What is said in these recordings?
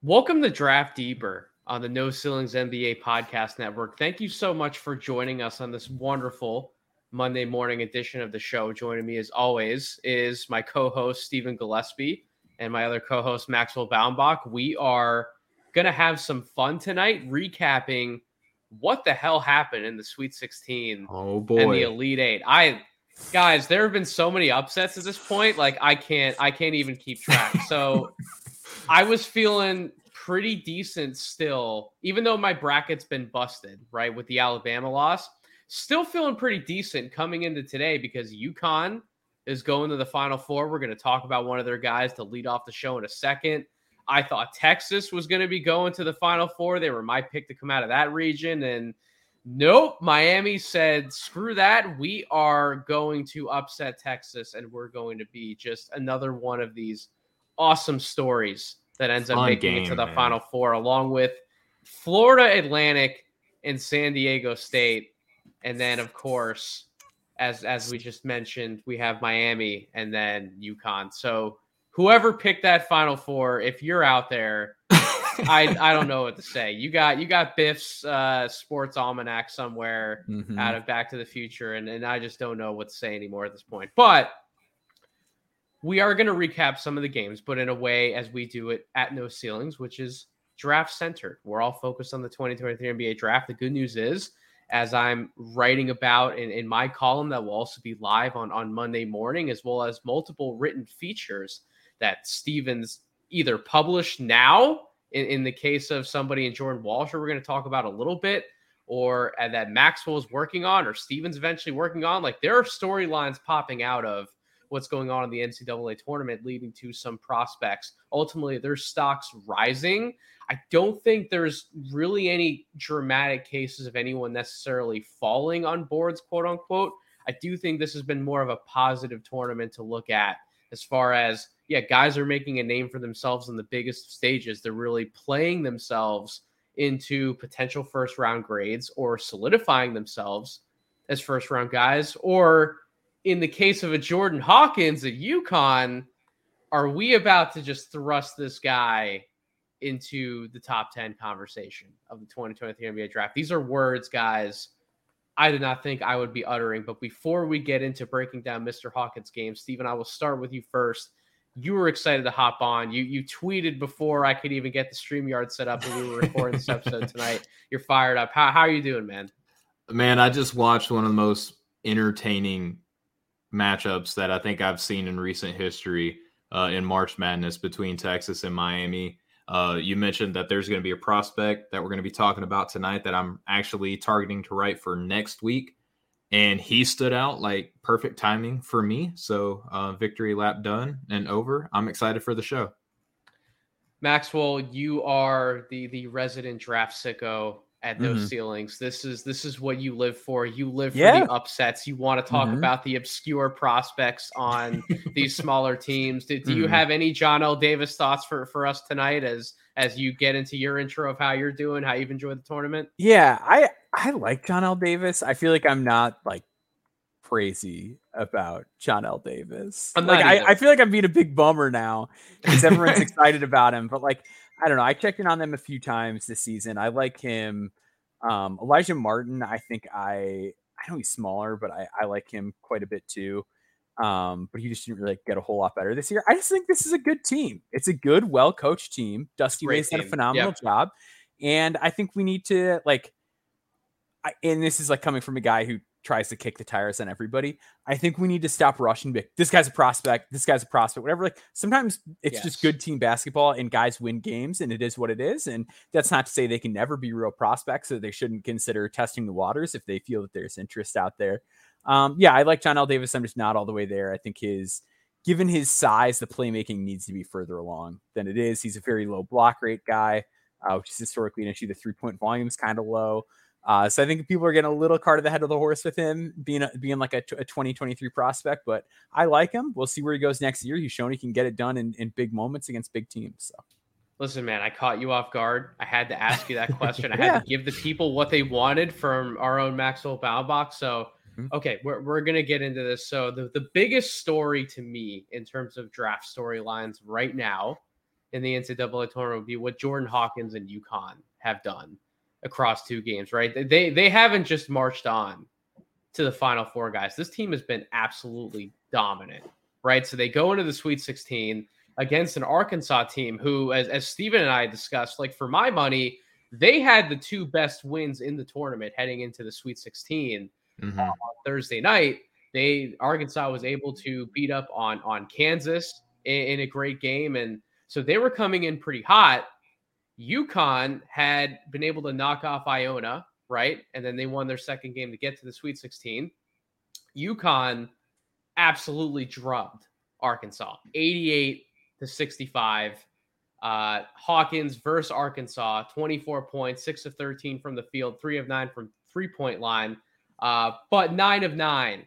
Welcome to Draft Deeper on the No Ceilings NBA Podcast Network. Thank you so much for joining us on this wonderful Monday morning edition of the show. Joining me, as always, is my co-host, Stephen Gillespie, and my other co-host, Maxwell Baumbach. We are going to have some fun tonight recapping what the hell happened in the Sweet 16 and the Elite Eight. Guys, there have been so many upsets at this point, like I can't even keep track. So I was feeling pretty decent still, even though my bracket's been busted, right, with the Alabama loss. Still feeling pretty decent coming into today because UConn is going to the Final Four. We're going to talk about one of their guys to lead off the show in a second. I thought Texas was going to be going to the Final Four. They were my pick to come out of that region. And nope, Miami said, screw that. We are going to upset Texas, and we're going to be just another one of these awesome stories that ends up making it to the Final Four, along with Florida Atlantic and San Diego State. And then, of course, as we just mentioned, we have Miami and then UConn. So whoever picked that Final Four, if you're out there, I don't know what to say. You got Biff's sports almanac somewhere out of Back to the Future, and I just don't know what to say anymore at this point. But we are going to recap some of the games, but in a way as we do it at No Ceilings, which is draft-centered. We're all focused on the 2023 NBA draft. The good news is, as I'm writing about in my column that will also be live on Monday morning, as well as multiple written features that Stevens either published now, in the case of somebody in Jordan Walsh, or we're going to talk about a little bit, or that Maxwell is working on, or Stevens eventually working on. Like, there are storylines popping out of what's going on in the NCAA tournament, leading to some prospects. Ultimately, their stocks rising. I don't think there's really any dramatic cases of anyone necessarily falling on boards, quote unquote. I do think this has been more of a positive tournament to look at as far as, guys are making a name for themselves in the biggest stages. They're really playing themselves into potential first round grades, or solidifying themselves as first round guys, or in the case of a Jordan Hawkins at UConn, are we about to just thrust this guy into the top 10 conversation of the 2023 NBA draft? These are words, guys, I did not think I would be uttering. But before we get into breaking down Mr. Hawkins' game, Steven, I will start with you first. You were excited to hop on. You tweeted before I could even get the StreamYard set up when we were recording this episode tonight. You're fired up. How are you doing, man? Man, I just watched one of the most entertaining matchups that I think I've seen in recent history in March Madness between Texas and Miami. You mentioned that there's going to be a prospect that we're going to be talking about tonight that I'm actually targeting to write for next week. And he stood out like perfect timing for me. So victory lap done and over. I'm excited for the show. Maxwell, you are the resident draft sicko at No Ceilings. This is what you live for. You live for the upsets. You want to talk about the obscure prospects on these smaller teams. Do you have any John L. Davis thoughts for us tonight as you get into your intro of how you're doing, how you've enjoyed the tournament? Yeah, I like John L. Davis. I feel like I'm not like crazy about John L. Davis. I feel like I'm being a big bummer now because everyone's excited about him. But like, I don't know. I checked in on them a few times this season. I like him. Elijah Martin, I think I know he's smaller, but I like him quite a bit too. But he just didn't really get a whole lot better this year. I just think this is a good team. It's a good, well-coached team. Dusty Ray's done a phenomenal job. And I think we need to, and this is like coming from a guy who tries to kick the tires on everybody. I think we need to stop rushing big. This guy's a prospect. This guy's a prospect, whatever. Like sometimes it's just good team basketball and guys win games and it is what it is. And that's not to say they can never be real prospects, so they shouldn't consider testing the waters if they feel that there's interest out there. I like John L. Davis. I'm just not all the way there. I think given his size, the playmaking needs to be further along than it is. He's a very low block rate guy, which is historically an issue. The 3-point volume is kind of low. So I think people are getting a little cart of the head of the horse with him being like a 2023 prospect, but I like him. We'll see where he goes next year. He's shown he can get it done in big moments against big teams. So listen, man, I caught you off guard. I had to ask you that question. I had to give the people what they wanted from our own Maxwell Baumbach. So, okay, we're going to get into this. So the biggest story to me in terms of draft storylines right now in the NCAA tournament would be what Jordan Hawkins and UConn have done across two games, right? They haven't just marched on to the Final Four, guys. This team has been absolutely dominant, right? So they go into the Sweet 16 against an Arkansas team who, as Stephen and I discussed, like for my money, they had the two best wins in the tournament heading into the Sweet 16. On Thursday night, Arkansas was able to beat up on Kansas in a great game. And so they were coming in pretty hot. UConn had been able to knock off Iona, right? And then they won their second game to get to the Sweet 16. UConn absolutely drubbed Arkansas, 88-65. Hawkins versus Arkansas, 24 points, 6 of 13 from the field, 3 of 9 from three-point line, but 9 of 9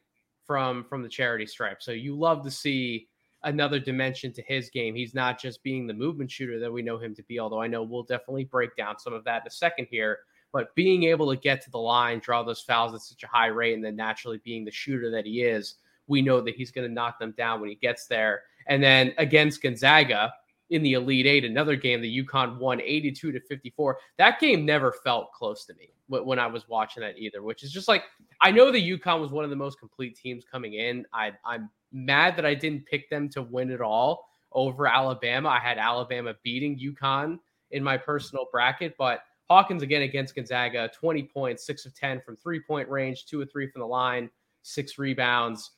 from the charity stripe. So you love to see another dimension to his game. He's not just being the movement shooter that we know him to be, although I know we'll definitely break down some of that in a second here, but being able to get to the line, draw those fouls at such a high rate, and then naturally being the shooter that he is, we know that he's going to knock them down when he gets there. And then against Gonzaga in the Elite Eight, another game that UConn won 82-54. That game never felt close to me when I was watching that either, which is just like, I know that UConn was one of the most complete teams coming in. I'm mad that I didn't pick them to win it all over Alabama. I had Alabama beating UConn in my personal bracket, but Hawkins again against Gonzaga, 20 points, 6 of 10 from three-point range, 2 of 3 from the line, 6 rebounds.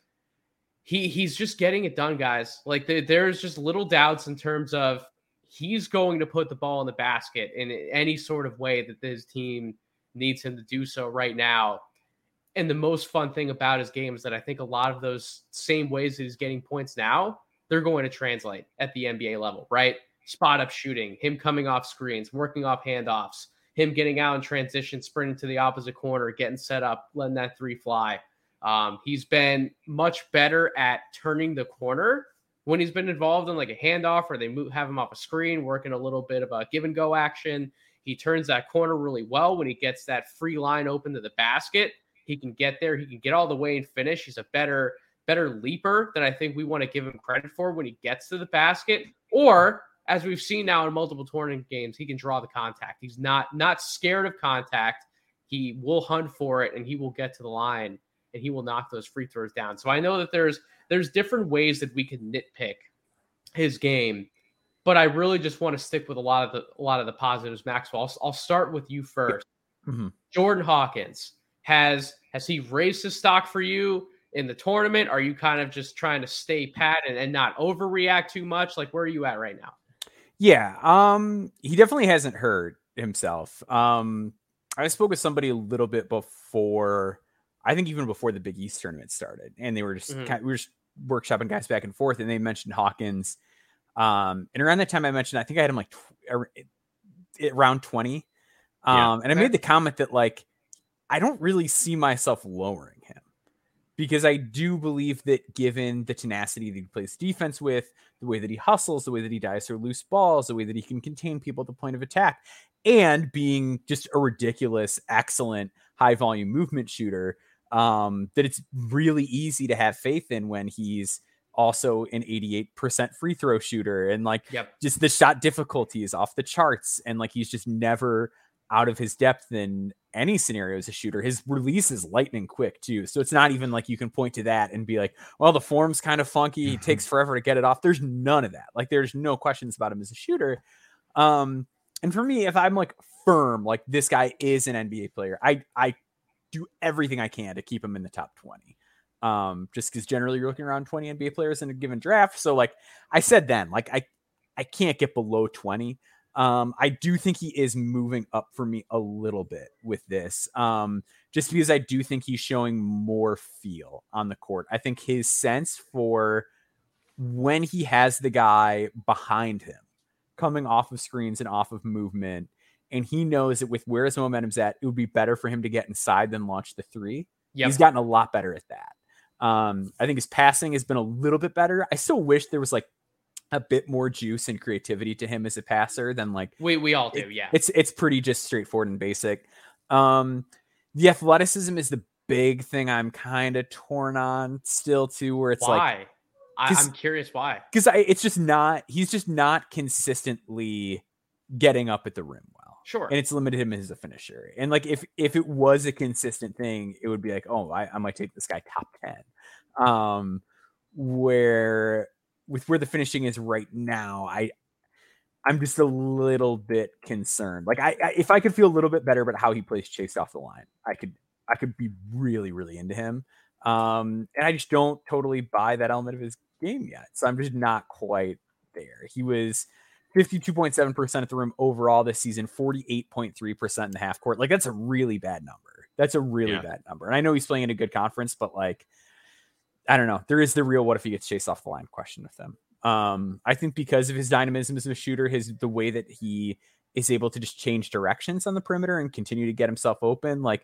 He's just getting it done, guys. Like there's just little doubts in terms of he's going to put the ball in the basket in any sort of way that his team needs him to do so right now. And the most fun thing about his game is that I think a lot of those same ways that he's getting points now, they're going to translate at the NBA level, right? Spot up shooting, him coming off screens, working off handoffs, him getting out in transition, sprinting to the opposite corner, getting set up, letting that three fly. He's been much better at turning the corner when he's been involved in like a handoff or they have him off a screen, working a little bit of a give and go action. He turns that corner really well when he gets that free line open to the basket. He can get there. He can get all the way and finish. He's a better leaper than I think we want to give him credit for when he gets to the basket. Or, as we've seen now in multiple tournament games, he can draw the contact. He's not scared of contact. He will hunt for it, and he will get to the line, and he will knock those free throws down. So I know that there's different ways that we can nitpick his game, but I really just want to stick with a lot of the positives. Maxwell, I'll start with you first. Mm-hmm. Jordan Hawkins. Has he raised his stock for you in the tournament? Are you kind of just trying to stay pat and not overreact too much? Like, where are you at right now? Yeah, he definitely hasn't hurt himself. I spoke with somebody a little bit before, I think even before the Big East tournament started, and they were just we were just workshopping guys back and forth, and they mentioned Hawkins. And around that time, I think I had him like around 20, and I made the comment that like, I don't really see myself lowering him because I do believe that given the tenacity that he plays defense with, the way that he hustles, the way that he dives for loose balls, the way that he can contain people at the point of attack, and being just a ridiculous, excellent, high-volume movement shooter, that it's really easy to have faith in when he's also an 88% free throw shooter. And like just the shot difficulty is off the charts. And like he's just never out of his depth in any scenario as a shooter. His release is lightning quick too. So it's not even like you can point to that and be like, well, the form's kind of funky. He takes forever to get it off. There's none of that. Like there's no questions about him as a shooter. And for me, if I'm like firm, like this guy is an NBA player, I do everything I can to keep him in the top 20. Just because generally you're looking around 20 NBA players in a given draft. So like I said then, like I can't get below 20. I do think he is moving up for me a little bit with this, just because I do think he's showing more feel on the court. I think his sense for when he has the guy behind him coming off of screens and off of movement, and he knows that with where his momentum's at, it would be better for him to get inside than launch the three. Yep. He's gotten a lot better at that. I think his passing has been a little bit better. I still wish there was like a bit more juice and creativity to him as a passer than like we all do. Yeah. It's pretty just straightforward and basic. The athleticism is the big thing I'm kind of torn on still too, where it's why? Like, I'm curious why, because it's just not, he's just not consistently getting up at the rim well. Sure. And it's limited him as a finisher. And like, if it was a consistent thing, it would be like, oh, I might take this guy top 10. Where with where the finishing is right now, I'm just a little bit concerned. Like if I could feel a little bit better about how he plays chased off the line, I could be really, really into him. And I just don't totally buy that element of his game yet. So I'm just not quite there. He was 52.7% at the rim overall this season, 48.3% in the half court. Like that's a really bad number. And I know he's playing in a good conference, but like, I don't know. There is the real what if he gets chased off the line question with them. I think because of his dynamism as a shooter, the way that he is able to just change directions on the perimeter and continue to get himself open, like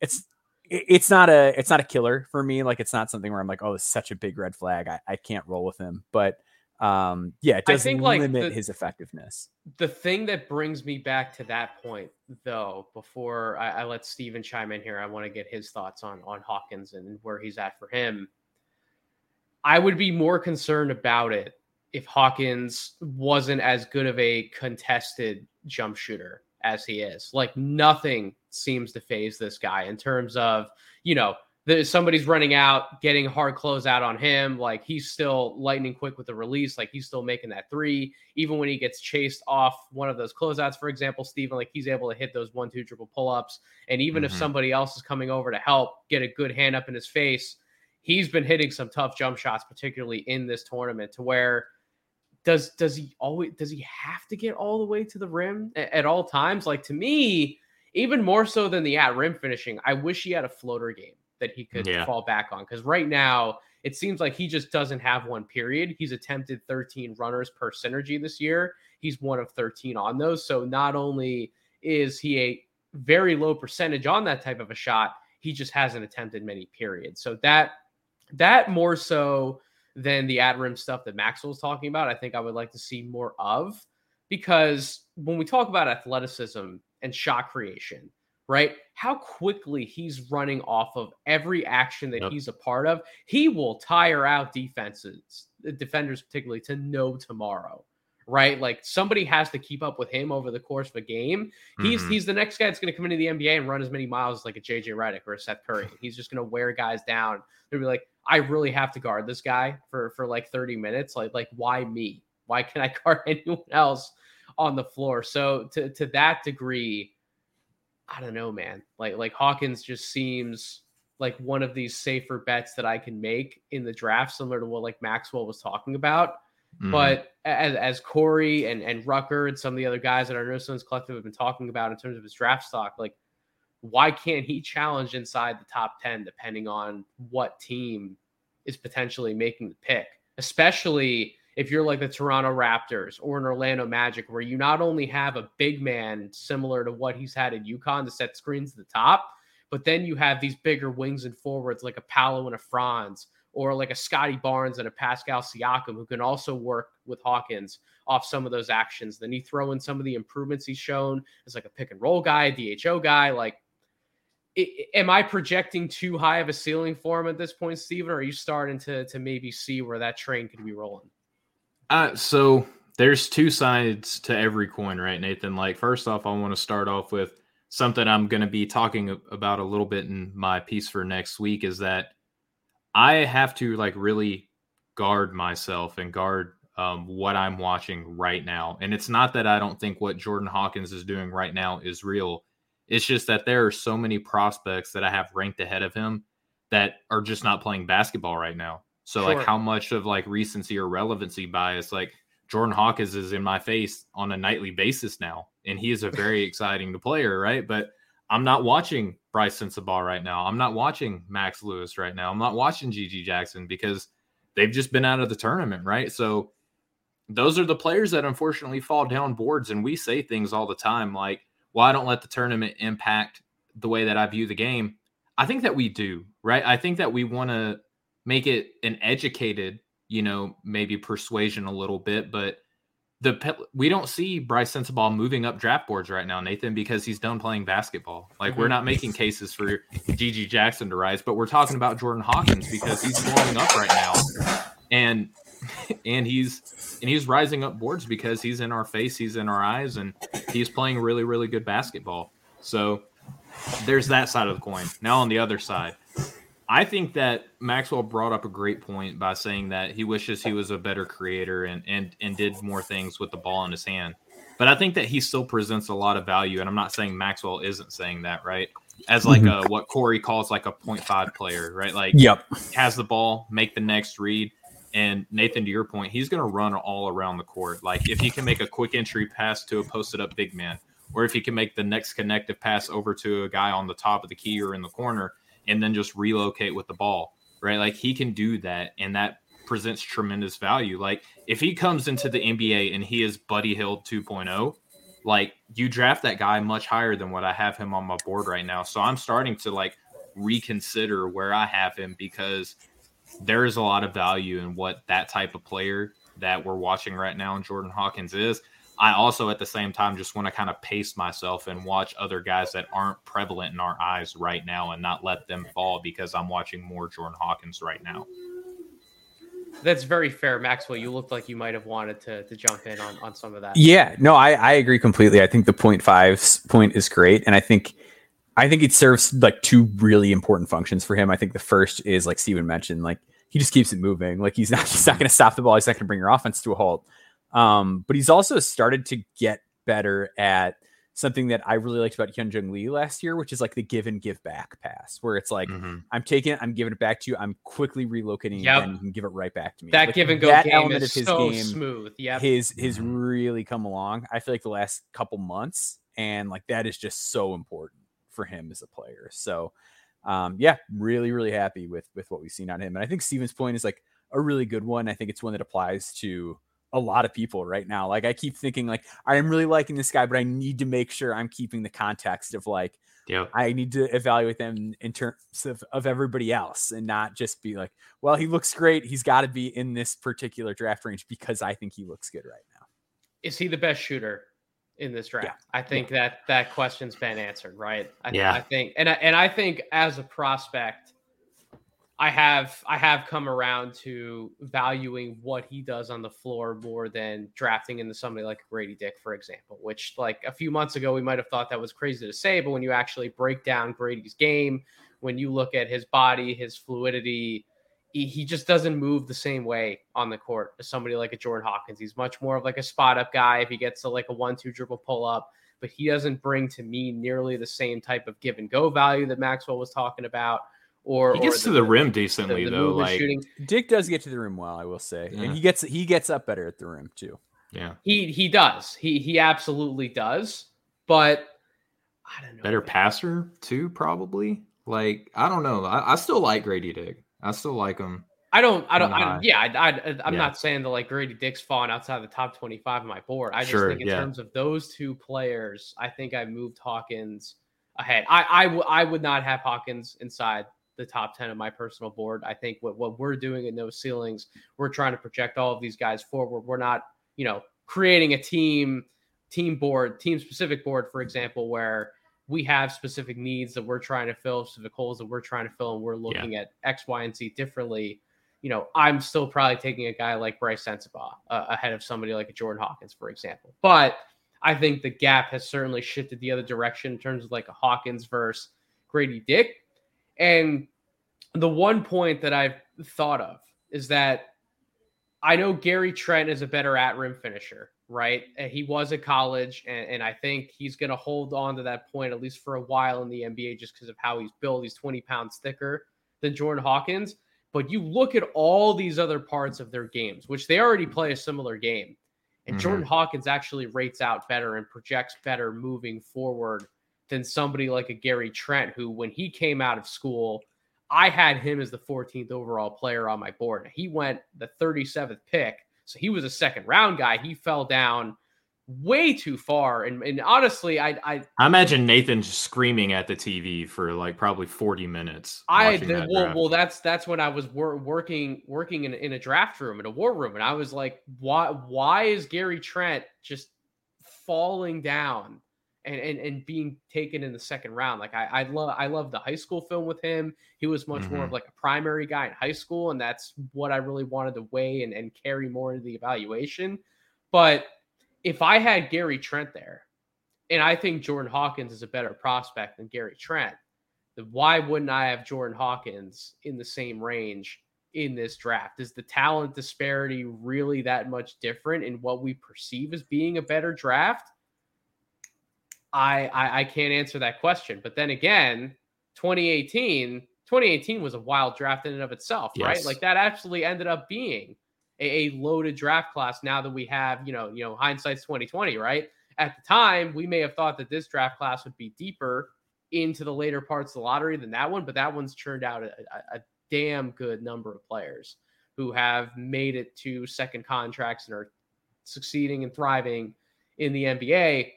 it's not a killer for me. Like it's not something where I'm like, oh, it's such a big red flag. I can't roll with him. But it does limit like his effectiveness. The thing that brings me back to that point, though, before I let Steven chime in here, I want to get his thoughts on Hawkins and where he's at for him. I would be more concerned about it if Hawkins wasn't as good of a contested jump shooter as he is. Like nothing seems to phase this guy in terms of, you know, somebody's running out, getting hard close out on him. Like he's still lightning quick with the release. Like he's still making that three. Even when he gets chased off one of those closeouts, for example, Steven, like he's able to hit those 1-2 dribble pull-ups. And even if somebody else is coming over to help, get a good hand up in his face, he's been hitting some tough jump shots, particularly in this tournament, to where does he have to get all the way to the rim at all times? Like to me, even more so than the at rim finishing, I wish he had a floater game that he could fall back on. Cause right now it seems like he just doesn't have one, period. He's attempted 13 runners per synergy this year. He's one of 13 on those. So not only is he a very low percentage on that type of a shot, he just hasn't attempted many, periods. So that more so than the at rim stuff that Maxwell's talking about, I think I would like to see more of, because when we talk about athleticism and shot creation, right, how quickly he's running off of every action that he's a part of, he will tire out defenders particularly to no tomorrow, right? Like somebody has to keep up with him over the course of a game. He's the next guy that's going to come into the NBA and run as many miles as like a JJ Redick or a Seth Curry. He's just going to wear guys down. They'll be like, I really have to guard this guy for like 30 minutes. Like why me? Why can I guard anyone else on the floor? So to that degree, I don't know, man, like Hawkins just seems like one of these safer bets that I can make in the draft, similar to what like Maxwell was talking about. But as Corey and Rucker and some of the other guys that our Nerdsons Collective have been talking about in terms of his draft stock, like why can't he challenge inside the top 10 depending on what team is potentially making the pick? Especially if you're like the Toronto Raptors or an Orlando Magic, where you not only have a big man similar to what he's had at UConn to set screens to the top, but then you have these bigger wings and forwards like a Paolo and a Franz, or like a Scotty Barnes and a Pascal Siakam, who can also work with Hawkins off some of those actions. Then you throw in some of the improvements he's shown as like a pick and roll guy, a DHO guy. Like, am I projecting too high of a ceiling for him at this point, Steven? Or are you starting to maybe see where that train could be rolling? So there's two sides to every coin, right, Nathan? Like, first off, I want to start off with something I'm going to be talking about a little bit in my piece for next week, is that I have to like really guard myself and guard what I'm watching right now. And it's not that I don't think what Jordan Hawkins is doing right now is real. It's just that there are so many prospects that I have ranked ahead of him that are just not playing basketball right now. So sure. Like how much of like recency or relevancy bias, like Jordan Hawkins is in my face on a nightly basis now. And he is a very exciting player. Right. But I'm not watching Bryce Sensabaugh right now. I'm not watching Max Lewis right now. I'm not watching GG Jackson because they've just been out of the tournament. Right. So those are the players that unfortunately fall down boards. And we say things all the time like, well, I don't let the tournament impact the way that I view the game. I think that we do, right? I think that we want to make it an educated, you know, maybe persuasion a little bit, but we don't see Bryce Sensabaugh moving up draft boards right now, Nathan, because he's done playing basketball. Like we're not making cases for GG Jackson to rise, but we're talking about Jordan Hawkins because he's blowing up right now. And he's rising up boards because he's in our face, he's in our eyes, and he's playing really, really good basketball. So there's that side of the coin. Now on the other side, I think that Maxwell brought up a great point by saying that he wishes he was a better creator and did more things with the ball in his hand. But I think that he still presents a lot of value, and I'm not saying Maxwell isn't saying that, right? As like a, what Corey calls like a 0.5 player, right? Like yep. Has the ball, make the next read. And Nathan, to your point, he's going to run all around the court. Like if he can make a quick entry pass to a posted up big man, or if he can make the next connective pass over to a guy on the top of the key or in the corner, and then just relocate with the ball, right? Like he can do that, and that presents tremendous value. Like if he comes into the NBA and he is Buddy Hield 2.0, like you draft that guy much higher than what I have him on my board right now. So I'm starting to like reconsider where I have him because there is a lot of value in what that type of player that we're watching right now in Jordan Hawkins is. I also, at the same time, just want to kind of pace myself and watch other guys that aren't prevalent in our eyes right now and not let them fall because I'm watching more Jordan Hawkins right now. That's very fair, Maxwell. You looked like you might have wanted to jump in on some of that. Yeah, no, I agree completely. I think the 0.5 point is great. And I think it serves like two really important functions for him. I think the first is like Steven mentioned, like he just keeps it moving. Like he's not going to stop the ball. He's not going to bring your offense to a halt. But he's also started to get better at something that I really liked about Hyunjung Lee last year, which is like the give and give back pass where it's like, I'm taking it, I'm giving it back to you. I'm quickly relocating and you can give it right back to me. That like, give and go that game is so game, smooth. Yeah. His really come along. I feel like the last couple months and like, that is just so important for him as a player. So really, really happy with what we've seen on him. And I think Steven's point is like a really good one. I think it's one that applies to a lot of people right now. Like I keep thinking like, I'm really liking this guy, but I need to make sure I'm keeping the context of like, I need to evaluate them in terms of everybody else and not just be like, well, he looks great. He's got to be in this particular draft range because I think he looks good right now. Is he the best shooter in this draft? Yeah. I think that question's been answered, right? I think as a prospect, I have come around to valuing what he does on the floor more than drafting into somebody like Grady Dick, for example, which like a few months ago, we might've thought that was crazy to say, but when you actually break down Grady's game, when you look at his body, his fluidity, he just doesn't move the same way on the court as somebody like a Jordan Hawkins. He's much more of like a spot up guy. If he gets to like a 1-2 dribble pull up, but he doesn't bring to me nearly the same type of give and go value that Maxwell was talking about. Or he gets to the rim decently though. Like shooting. Dick does get to the rim well, I will say, and he gets up better at the rim too. Yeah, he does. He absolutely does. But I don't know. Better passer too, probably. Like I don't know. I still like Grady Dick. I still like him. I'm not saying that like Grady Dick's falling outside the top 25 of my board. I just think in terms of those two players, I think I moved Hawkins ahead. I would not have Hawkins inside the top 10 of my personal board. I think what we're doing at No Ceilings, we're trying to project all of these guys forward. We're not, you know, creating a team specific board, for example, where we have specific needs that we're trying to fill, specific holes that we're trying to fill, and we're looking at X, Y, and Z differently. You know, I'm still probably taking a guy like Bryce Sensabaugh ahead of somebody like a Jordan Hawkins, for example. But I think the gap has certainly shifted the other direction in terms of like a Hawkins versus Grady Dick. And the one point that I've thought of is that I know Gary Trent is a better at rim finisher right? He was at college, and I think he's going to hold on to that point at least for a while in the NBA just because of how he's built. He's 20 pounds thicker than Jordan Hawkins. But you look at all these other parts of their games, which they already play a similar game. And Jordan Hawkins actually rates out better and projects better moving forward than somebody like a Gary Trent, who when he came out of school, I had him as the 14th overall player on my board. He went the 37th pick. So he was a second round guy. He fell down way too far. And honestly, I imagine Nathan just screaming at the TV for like probably 40 minutes. That's when I was working in a draft room, in a war room. And I was like, why is Gary Trent just falling down and being taken in the second round? Like I love the high school film with him. He was much more of like a primary guy in high school. And that's what I really wanted to weigh and carry more into the evaluation. But if I had Gary Trent there, and I think Jordan Hawkins is a better prospect than Gary Trent, then why wouldn't I have Jordan Hawkins in the same range in this draft? Is the talent disparity really that much different in what we perceive as being a better draft? I can't answer that question. But then again, 2018 was a wild draft in and of itself, yes, right? Like that actually ended up being a loaded draft class. Now that we have, you know, hindsight's 2020, right? At the time, we may have thought that this draft class would be deeper into the later parts of the lottery than that one, but that one's churned out a damn good number of players who have made it to second contracts and are succeeding and thriving in the NBA.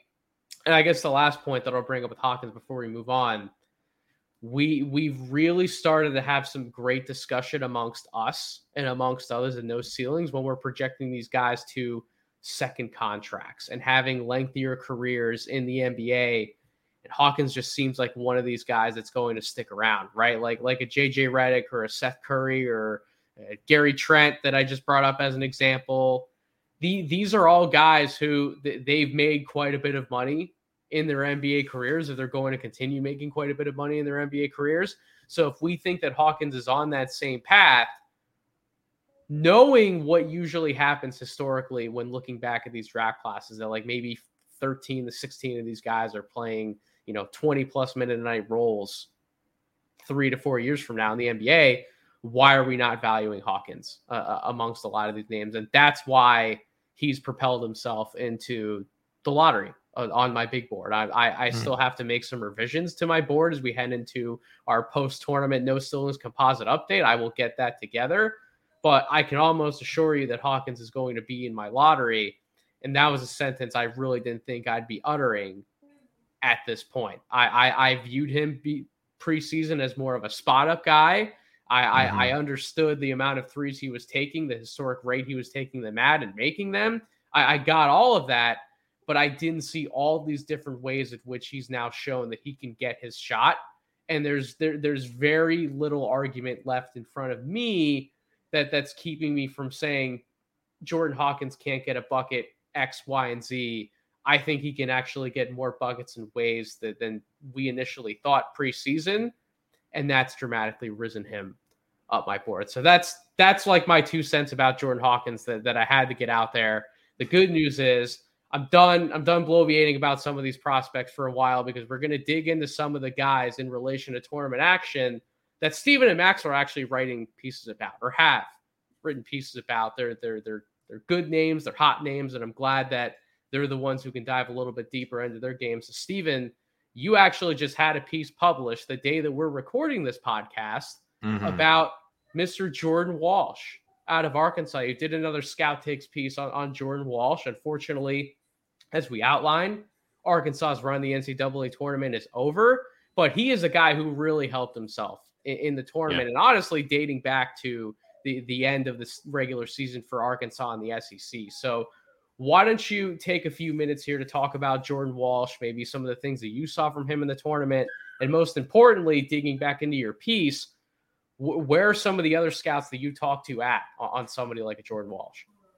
And I guess the last point that I'll bring up with Hawkins before we move on, we've really started to have some great discussion amongst us and amongst others in No Ceilings when we're projecting these guys to second contracts and having lengthier careers in the NBA. And Hawkins just seems like one of these guys that's going to stick around, right? Like a JJ Redick or a Seth Curry or Gary Trent that I just brought up as an example. These are all guys who they've made quite a bit of money in their NBA careers, if they're going to continue making quite a bit of money in their NBA careers. So if we think that Hawkins is on that same path, knowing what usually happens historically when looking back at these draft classes, that like maybe 13 to 16 of these guys are playing, 20 plus minute a night roles 3 to 4 years from now in the NBA, why are we not valuing Hawkins amongst a lot of these names? And that's why he's propelled himself into the lottery on my big board. I still have to make some revisions to my board as we head into our post-tournament No Ceilings composite update. I will get that together, but I can almost assure you that Hawkins is going to be in my lottery. And that was a sentence I really didn't think I'd be uttering at this point. I viewed him preseason as more of a spot-up guy. I understood the amount of threes he was taking, the historic rate he was taking them at and making them. I got all of that, but I didn't see all these different ways in which he's now shown that he can get his shot. And there's very little argument left in front of me that's keeping me from saying Jordan Hawkins can't get a bucket X, Y, and Z. I think he can actually get more buckets in ways than we initially thought preseason. And that's dramatically risen him up my board. So that's like my 2 cents about Jordan Hawkins that I had to get out there. The good news is I'm done bloviating about some of these prospects for a while, because we're going to dig into some of the guys in relation to tournament action that Stephen and Max are actually writing pieces about, or have written pieces about. They're good names, they're hot names, and I'm glad that they're the ones who can dive a little bit deeper into their games. So Stephen, you actually just had a piece published the day that we're recording this podcast about Mr. Jordan Walsh out of Arkansas. You did another Scout Takes piece on Jordan Walsh. Unfortunately, as we outlined, Arkansas's run the NCAA tournament is over, but he is a guy who really helped himself in the tournament. Yeah. And honestly, dating back to the end of the regular season for Arkansas and the SEC. So why don't you take a few minutes here to talk about Jordan Walsh, maybe some of the things that you saw from him in the tournament, and most importantly, digging back into your piece, where are some of the other scouts that you talked to at on somebody like a Jordan Walsh?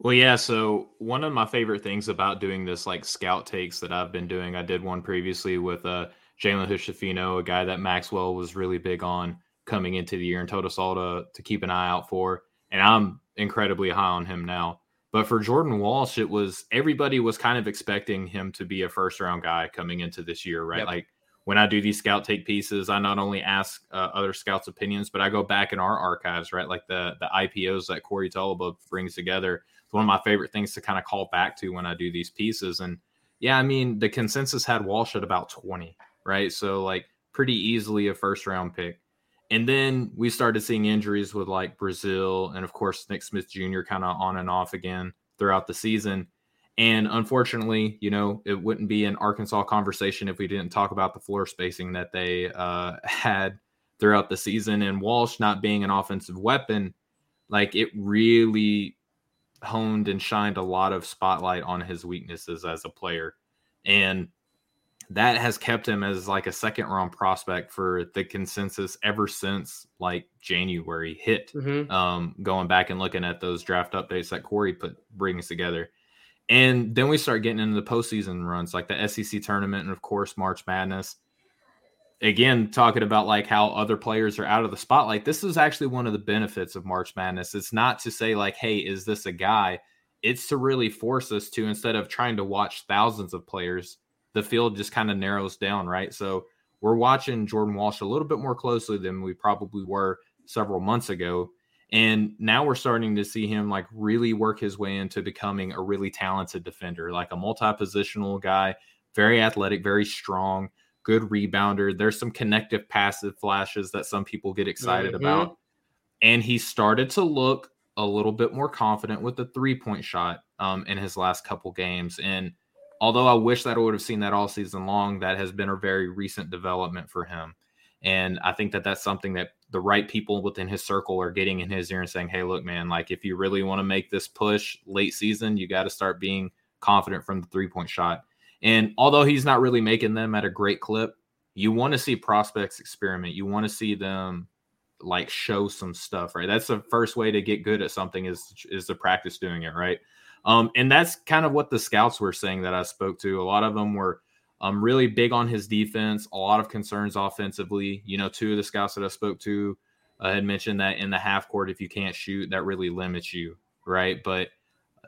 Well, yeah, so one of my favorite things about doing this, like, scout takes that I've been doing, I did one previously with Jalen Hushefino, a guy that Maxwell was really big on coming into the year and told us all to keep an eye out for, and I'm incredibly high on him now. But for Jordan Walsh, it was everybody was kind of expecting him to be a first-round guy coming into this year, right? Yep. Like, when I do these scout take pieces, I not only ask other scouts' opinions, but I go back in our archives, right? Like the IPOs that Corey Tolliver brings together. It's one of my favorite things to kind of call back to when I do these pieces. And yeah, I mean, the consensus had Walsh at about 20, right? So like pretty easily a first round pick. And then we started seeing injuries with like Brazil and of course, Nick Smith Jr. kind of on and off again throughout the season. And unfortunately, you know, it wouldn't be an Arkansas conversation if we didn't talk about the floor spacing that they had throughout the season. And Walsh not being an offensive weapon, like it really honed and shined a lot of spotlight on his weaknesses as a player. And that has kept him as like a second round prospect for the consensus ever since like January hit, going back and looking at those draft updates that Corey brings together. And then we start getting into the postseason runs, like the SEC tournament and of course, March Madness. Again, talking about like how other players are out of the spotlight. This is actually one of the benefits of March Madness. It's not to say like, hey, is this a guy? It's to really force us to, instead of trying to watch thousands of players, the field just kind of narrows down, right? So we're watching Jordan Walsh a little bit more closely than we probably were several months ago. And now we're starting to see him like really work his way into becoming a really talented defender, like a multi-positional guy, very athletic, very strong, good rebounder. There's some connective passive flashes that some people get excited about. And he started to look a little bit more confident with the three-point shot in his last couple games. And although I wish that I would have seen that all season long, that has been a very recent development for him. And I think that that's something that the right people within his circle are getting in his ear and saying, hey, look, man, like if you really want to make this push late season, you got to start being confident from the three-point shot. And although he's not really making them at a great clip, you want to see prospects experiment. You want to see them like show some stuff, right? That's the first way to get good at something is to practice doing it, right? And that's kind of what the scouts were saying that I spoke to. A lot of them were really big on his defense, a lot of concerns offensively. You know, two of the scouts that I spoke to had mentioned that in the half court, if you can't shoot, that really limits you, right? But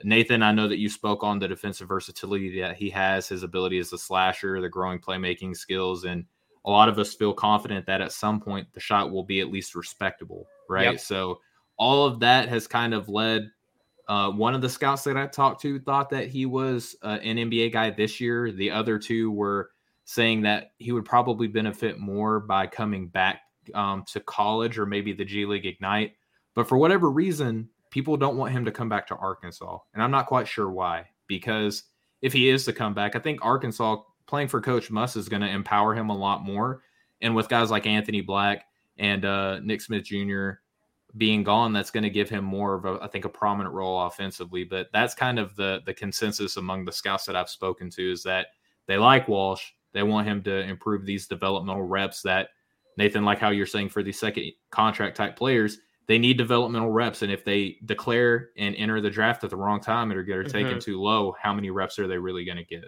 Nathan, I know that you spoke on the defensive versatility that he has, his ability as a slasher, the growing playmaking skills, and a lot of us feel confident that at some point the shot will be at least respectable, right? Yep. So all of that has kind of led one of the scouts that I talked to thought that he was an NBA guy this year. The other two were saying that he would probably benefit more by coming back to college or maybe the G League Ignite. But for whatever reason, people don't want him to come back to Arkansas, and I'm not quite sure why, because if he is to come back, I think Arkansas playing for Coach Muss is going to empower him a lot more. And with guys like Anthony Black and Nick Smith Jr. being gone, that's going to give him more of a, I think, a prominent role offensively. But that's kind of the consensus among the scouts that I've spoken to is that they like Walsh. They want him to improve these developmental reps that, Nathan, like how you're saying for these second contract type players, they need developmental reps, and if they declare and enter the draft at the wrong time or get taken too low, how many reps are they really going to get?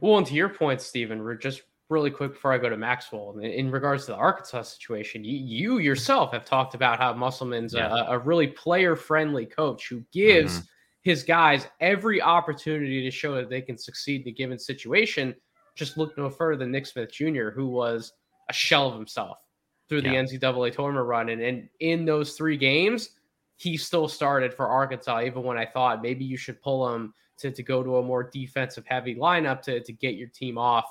Well, and to your point, Stephen, just really quick before I go to Maxwell, in regards to the Arkansas situation, you yourself have talked about how Musselman's a really player-friendly coach who gives his guys every opportunity to show that they can succeed in a given situation. Just look no further than Nick Smith Jr., who was a shell of himself through the NCAA tournament run. And in those three games, he still started for Arkansas, even when I thought maybe you should pull him to go to a more defensive heavy lineup to get your team off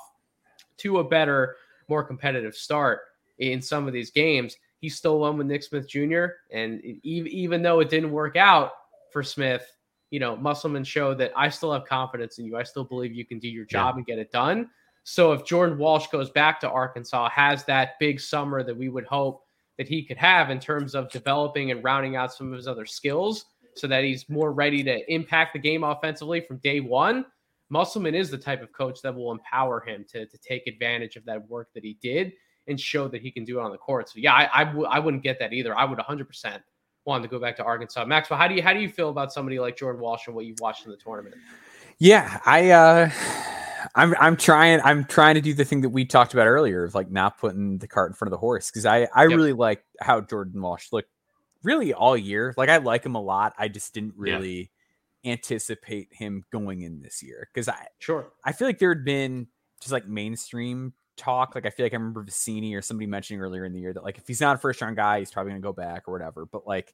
to a better, more competitive start in some of these games. He still won with Nick Smith Jr. And even though it didn't work out for Smith, you know, Musselman showed that I still have confidence in you. I still believe you can do your job and get it done. So if Jordan Walsh goes back to Arkansas, has that big summer that we would hope that he could have in terms of developing and rounding out some of his other skills so that he's more ready to impact the game offensively from day one, Musselman is the type of coach that will empower him to take advantage of that work that he did and show that he can do it on the court. So, yeah, I wouldn't get that either. I would 100% want to go back to Arkansas. Maxwell, how do you feel about somebody like Jordan Walsh and what you've watched in the tournament? Yeah, I'm trying to do the thing that we talked about earlier of like not putting the cart in front of the horse, because I really like how Jordan Walsh looked really all year. Like I like him a lot. I just didn't really anticipate him going in this year, because I feel like there had been just like mainstream talk. Like I feel like I remember Vicini or somebody mentioning earlier in the year that like if he's not a first round guy, he's probably gonna go back or whatever. But like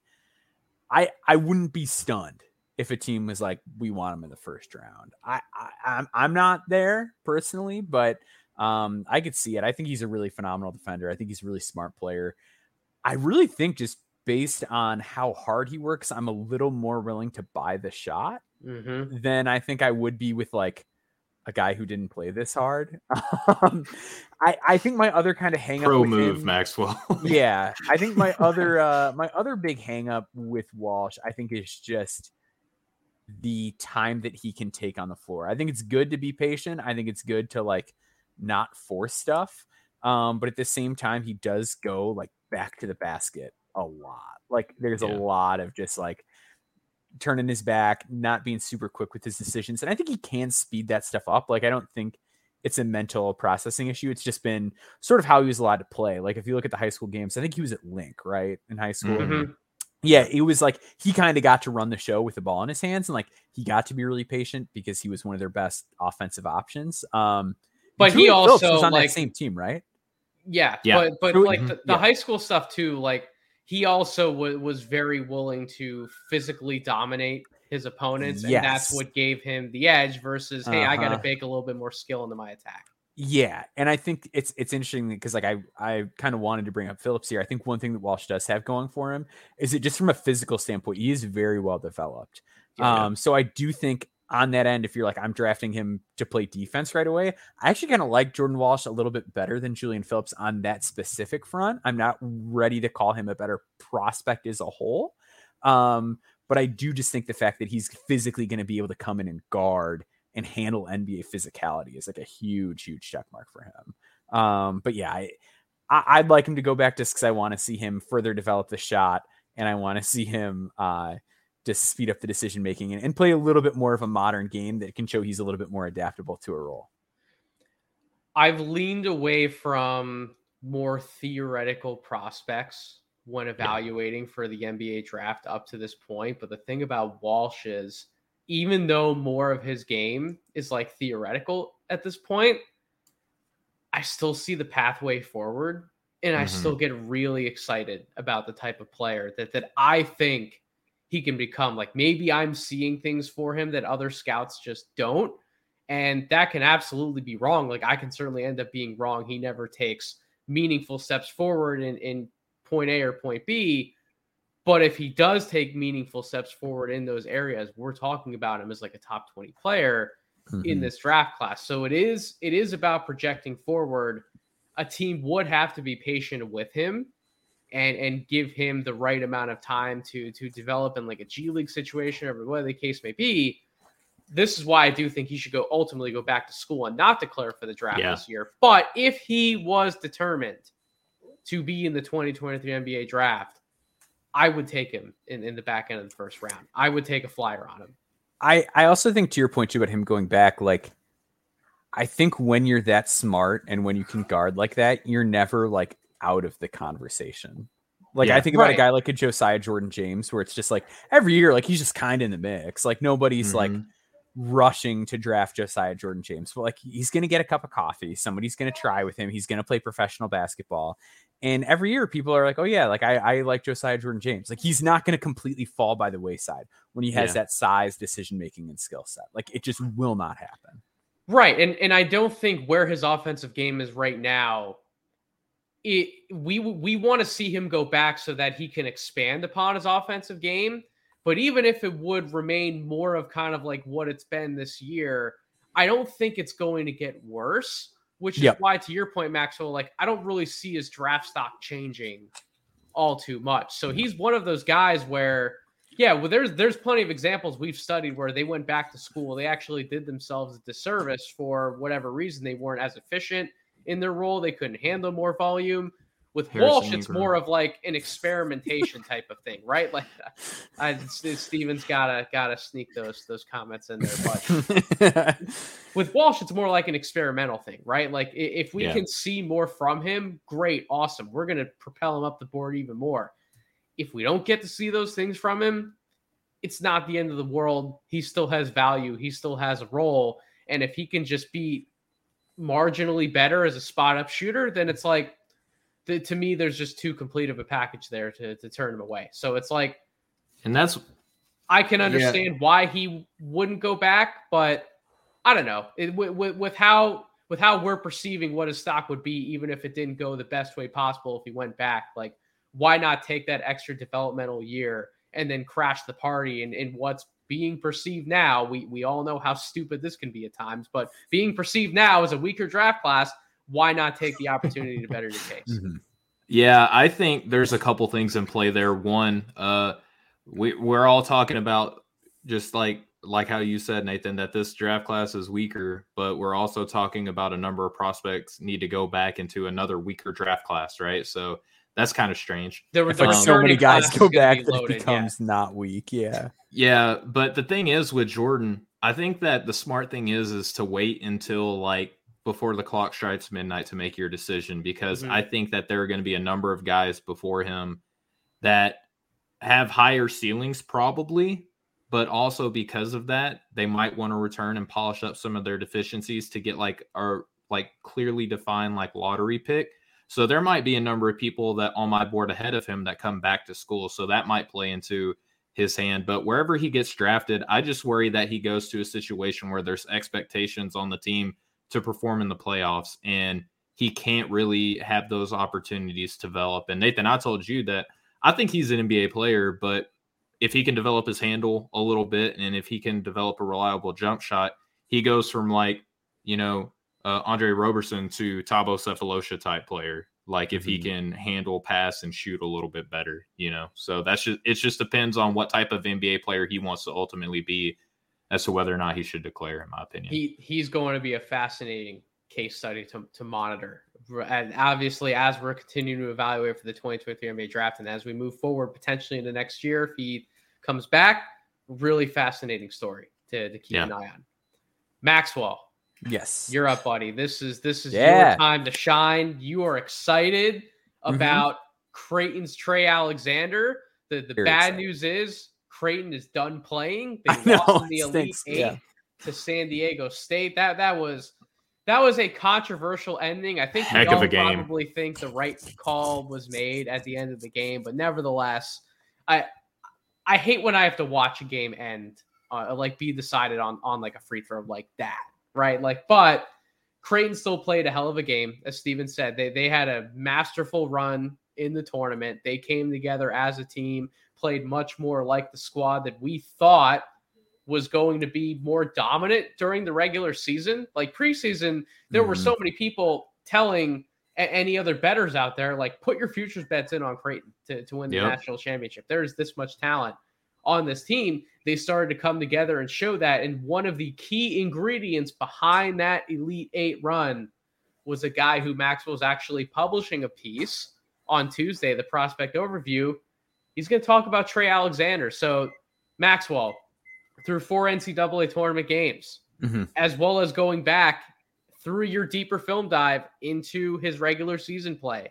I wouldn't be stunned if a team was like, we want him in the first round. I'm not there personally, but I could see it. I think he's a really phenomenal defender. I think he's a really smart player. I really think just based on how hard he works, I'm a little more willing to buy the shot than I think I would be with like a guy who didn't play this hard. I think my other kind of hang up pro move, Maxwell. Yeah. I think my other big hang up with Walsh, I think is just the time that he can take on the floor. I think it's good to be patient. I think it's good to like not force stuff. But at the same time, he does go like back to the basket a lot. Like there's a lot of just like turning his back, not being super quick with his decisions. And I think he can speed that stuff up. Like I don't think it's a mental processing issue. It's just been sort of how he was allowed to play. Like if you look at the high school games, I think he was at Link, right? In high school. Mm-hmm. Yeah, it was like he kind of got to run the show with the ball in his hands, and like he got to be really patient because he was one of their best offensive options. But he also was on like, that same team, right? Yeah. But like the high school stuff too. Like he also was very willing to physically dominate his opponents, and that's what gave him the edge. Versus, hey, I got to bake a little bit more skill into my attack. Yeah, and I think it's interesting because like I kind of wanted to bring up Phillips here. I think one thing that Walsh does have going for him is that just from a physical standpoint, he is very well developed. Yeah. So I do think on that end, if you're like, I'm drafting him to play defense right away, I actually kind of like Jordan Walsh a little bit better than Julian Phillips on that specific front. I'm not ready to call him a better prospect as a whole. But I do just think the fact that he's physically going to be able to come in and guard and handle NBA physicality is like a huge check mark for him. But yeah, I'd like him to go back just because I want to see him further develop the shot, and I want to see him just speed up the decision making and play a little bit more of a modern game that can show he's a little bit more adaptable to a role. I've leaned away from more theoretical prospects when evaluating for the NBA draft up to this point, but the thing about Walsh is, even though more of his game is like theoretical at this point, I still see the pathway forward, and I still get really excited about the type of player that I think he can become. Like maybe I'm seeing things for him that other scouts just don't, and that can absolutely be wrong. Like I can certainly end up being wrong. He never takes meaningful steps forward in point A or point B. But if he does take meaningful steps forward in those areas, we're talking about him as like a top 20 player in this draft class. So it is about projecting forward. A team would have to be patient with him and give him the right amount of time to develop in like a G League situation or whatever the case may be. This is why I do think he should ultimately go back to school and not declare for the draft this year. But if he was determined to be in the 2023 NBA draft, I would take him in the back end of the first round. I would take a flyer on him. I also think, to your point too, about him going back, like I think when you're that smart and when you can guard like that, you're never like out of the conversation. Like I think about a guy like a Josiah Jordan James, where it's just like every year, like he's just kind of in the mix. Like nobody's like rushing to draft Josiah Jordan James, but like he's going to get a cup of coffee. Somebody's going to try with him. He's going to play professional basketball. And every year people are like, oh yeah, like I like Josiah Jordan James. Like he's not going to completely fall by the wayside when he has that size, decision-making, and skill set. Like it just will not happen. Right. And I don't think where his offensive game is right now, we want to see him go back so that he can expand upon his offensive game. But even if it would remain more of kind of like what it's been this year, I don't think it's going to get worse, which is why, to your point, Maxwell, like I don't really see his draft stock changing all too much. So he's one of those guys where, there's plenty of examples we've studied where they went back to school. They actually did themselves a disservice for whatever reason. They weren't as efficient in their role. They couldn't handle more volume. With Walsh, it's more of like an experimentation type of thing, right? Like, Steven's gotta sneak those comments in there. But with Walsh, it's more like an experimental thing, right? Like, if we can see more from him, great, awesome. We're gonna propel him up the board even more. If we don't get to see those things from him, it's not the end of the world. He still has value. He still has a role. And if he can just be marginally better as a spot-up shooter, then it's like, to me, there's just too complete of a package there to turn him away. So it's like, and that's, I can understand why he wouldn't go back, but I don't know with how we're perceiving what his stock would be, even if it didn't go the best way possible, if he went back, like why not take that extra developmental year and then crash the party in what's being perceived now. We all know how stupid this can be at times, but being perceived now as a weaker draft class, why not take the opportunity to better your case? Mm-hmm. Yeah, I think there's a couple things in play there. One, we're all talking about just like how you said, Nathan, that this draft class is weaker, but we're also talking about a number of prospects need to go back into another weaker draft class, right? So that's kind of strange. There were like so many guys go back that it becomes not weak. Yeah. Yeah, but the thing is with Jordan, I think that the smart thing is to wait until like before the clock strikes midnight to make your decision, because I think that there are going to be a number of guys before him that have higher ceilings probably, but also because of that, they might want to return and polish up some of their deficiencies to get like clearly defined, like lottery pick. So there might be a number of people that on my board ahead of him that come back to school. So that might play into his hand, but wherever he gets drafted, I just worry that he goes to a situation where there's expectations on the team to perform in the playoffs, and he can't really have those opportunities to develop. And Nathan, I told you that I think he's an NBA player, but if he can develop his handle a little bit, and if he can develop a reliable jump shot, he goes from like, Andre Roberson to Thabo Cephalosha type player. Like if he can handle, pass, and shoot a little bit better, so it just depends on what type of NBA player he wants to ultimately be as to whether or not he should declare, in my opinion. He's going to be a fascinating case study to monitor. And obviously, as we're continuing to evaluate for the 2023 NBA draft, and as we move forward potentially into next year, if he comes back, really fascinating story to keep an eye on. Maxwell. Yes. You're up, buddy. This is your time to shine. You are excited about Creighton's Trey Alexander. The bad news is, Creighton is done playing. They lost in the Elite Eight to San Diego State. That was a controversial ending. I think we all probably think the right call was made at the end of the game, but nevertheless, I hate when I have to watch a game end like be decided on like a free throw like that, right? Like, but Creighton still played a hell of a game, as Steven said. They had a masterful run in the tournament. They came together as a team, played much more like the squad that we thought was going to be more dominant during the regular season. Like preseason, there were so many people telling any other bettors out there, like, put your futures bets in on Creighton to win the national championship. There's this much talent on this team. They started to come together and show that. And one of the key ingredients behind that Elite Eight run was a guy who Maxwell's actually publishing a piece on Tuesday, the Prospect Overview. He's going to talk about Trey Alexander. So, Maxwell, through 4 NCAA tournament games, as well as going back through your deeper film dive into his regular season play,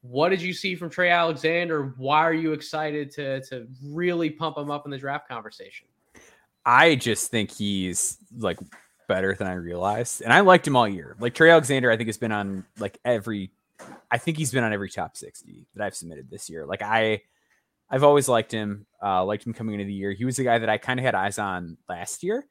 what did you see from Trey Alexander? Why are you excited to really pump him up in the draft conversation? I just think he's like better than I realized. And I liked him all year. Like Trey Alexander, I think has been on like every, I think he's been on every top 60 that I've submitted this year. Like I've always liked him coming into the year. He was a guy that I kind of had eyes on last year.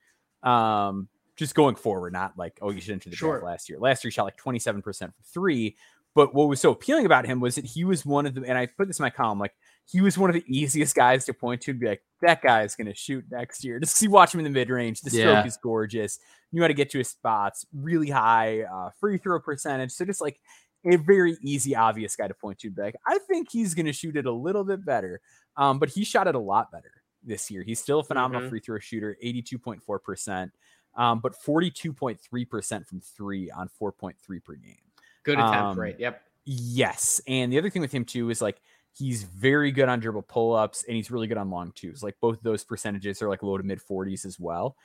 Just going forward, not like, oh, you should enter the draft last year. Last year he shot like 27% from three. But what was so appealing about him was that he was one of the, and I put this in my column, like he was one of the easiest guys to point to and be like, that guy is going to shoot next year. Just see, watch him in the mid range. The stroke is gorgeous. Knew how to get to his spots. Really high free throw percentage. So just like a very easy, obvious guy to point to and be like, I think he's going to shoot it a little bit better. But he shot it a lot better this year. He's still a phenomenal free throw shooter, 82.4%, but 42.3% from three on 4.3 per game. Good attempt rate. Yep. Yes. And the other thing with him too is like, he's very good on dribble pull-ups and he's really good on long twos. Like both of those percentages are like low to mid 40s as well.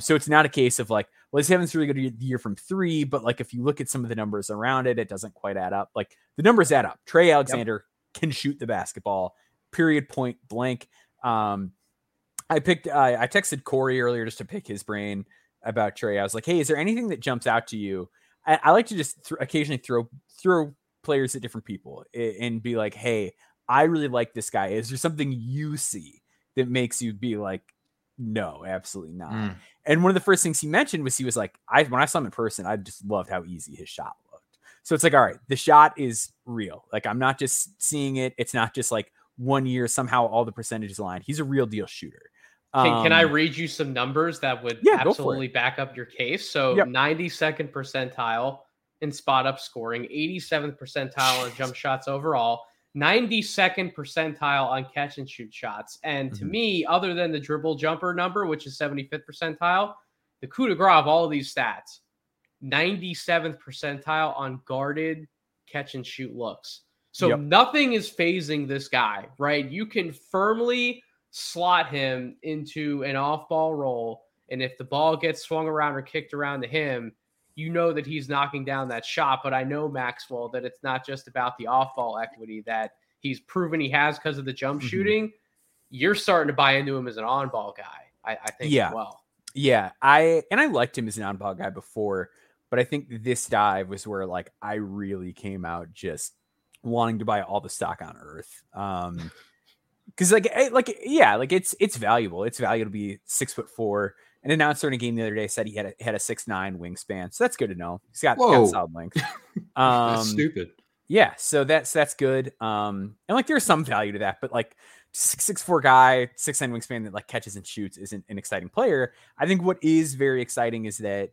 So it's not a case of like, well, he's having this really good year from three, but like, if you look at some of the numbers around it, it doesn't quite add up. Like the numbers add up. Trey Alexander can shoot the basketball, period, point blank. I texted Corey earlier just to pick his brain about Trey. I was like, hey, is there anything that jumps out to you? I like to just occasionally throw players at different people and be like, hey, I really like this guy. Is there something you see that makes you be like, no, absolutely not. And one of the first things he mentioned was, he was like, when I saw him in person, I just loved how easy his shot looked. So it's like, all right, the shot is real. Like I'm not just seeing it. It's not just like, one year, somehow all the percentages align. He's a real deal shooter. Can I read you some numbers that would absolutely back up your case? So 92nd percentile in spot up scoring, 87th percentile on jump shots overall, 92nd percentile on catch and shoot shots. And to me, other than the dribble jumper number, which is 75th percentile, the coup de grace of all of these stats, 97th percentile on guarded catch and shoot looks. So nothing is phasing this guy, right? You can firmly slot him into an off-ball role, and if the ball gets swung around or kicked around to him, you know that he's knocking down that shot. But I know, Maxwell, that it's not just about the off-ball equity that he's proven he has because of the jump shooting. You're starting to buy into him as an on-ball guy, I think as well. Yeah, I liked him as an on-ball guy before, but I think this dive was where like I really came out just wanting to buy all the stock on earth. Cause like, it's valuable. It's valuable to be 6'4". An announcer in a game the other day said he had a 6'9" wingspan. So that's good to know. He's got solid length. That's stupid. Yeah. So that's good. And like, there's some value to that, but like 6'4" guy, 6'9" wingspan that like catches and shoots isn't an exciting player. I think what is very exciting is that,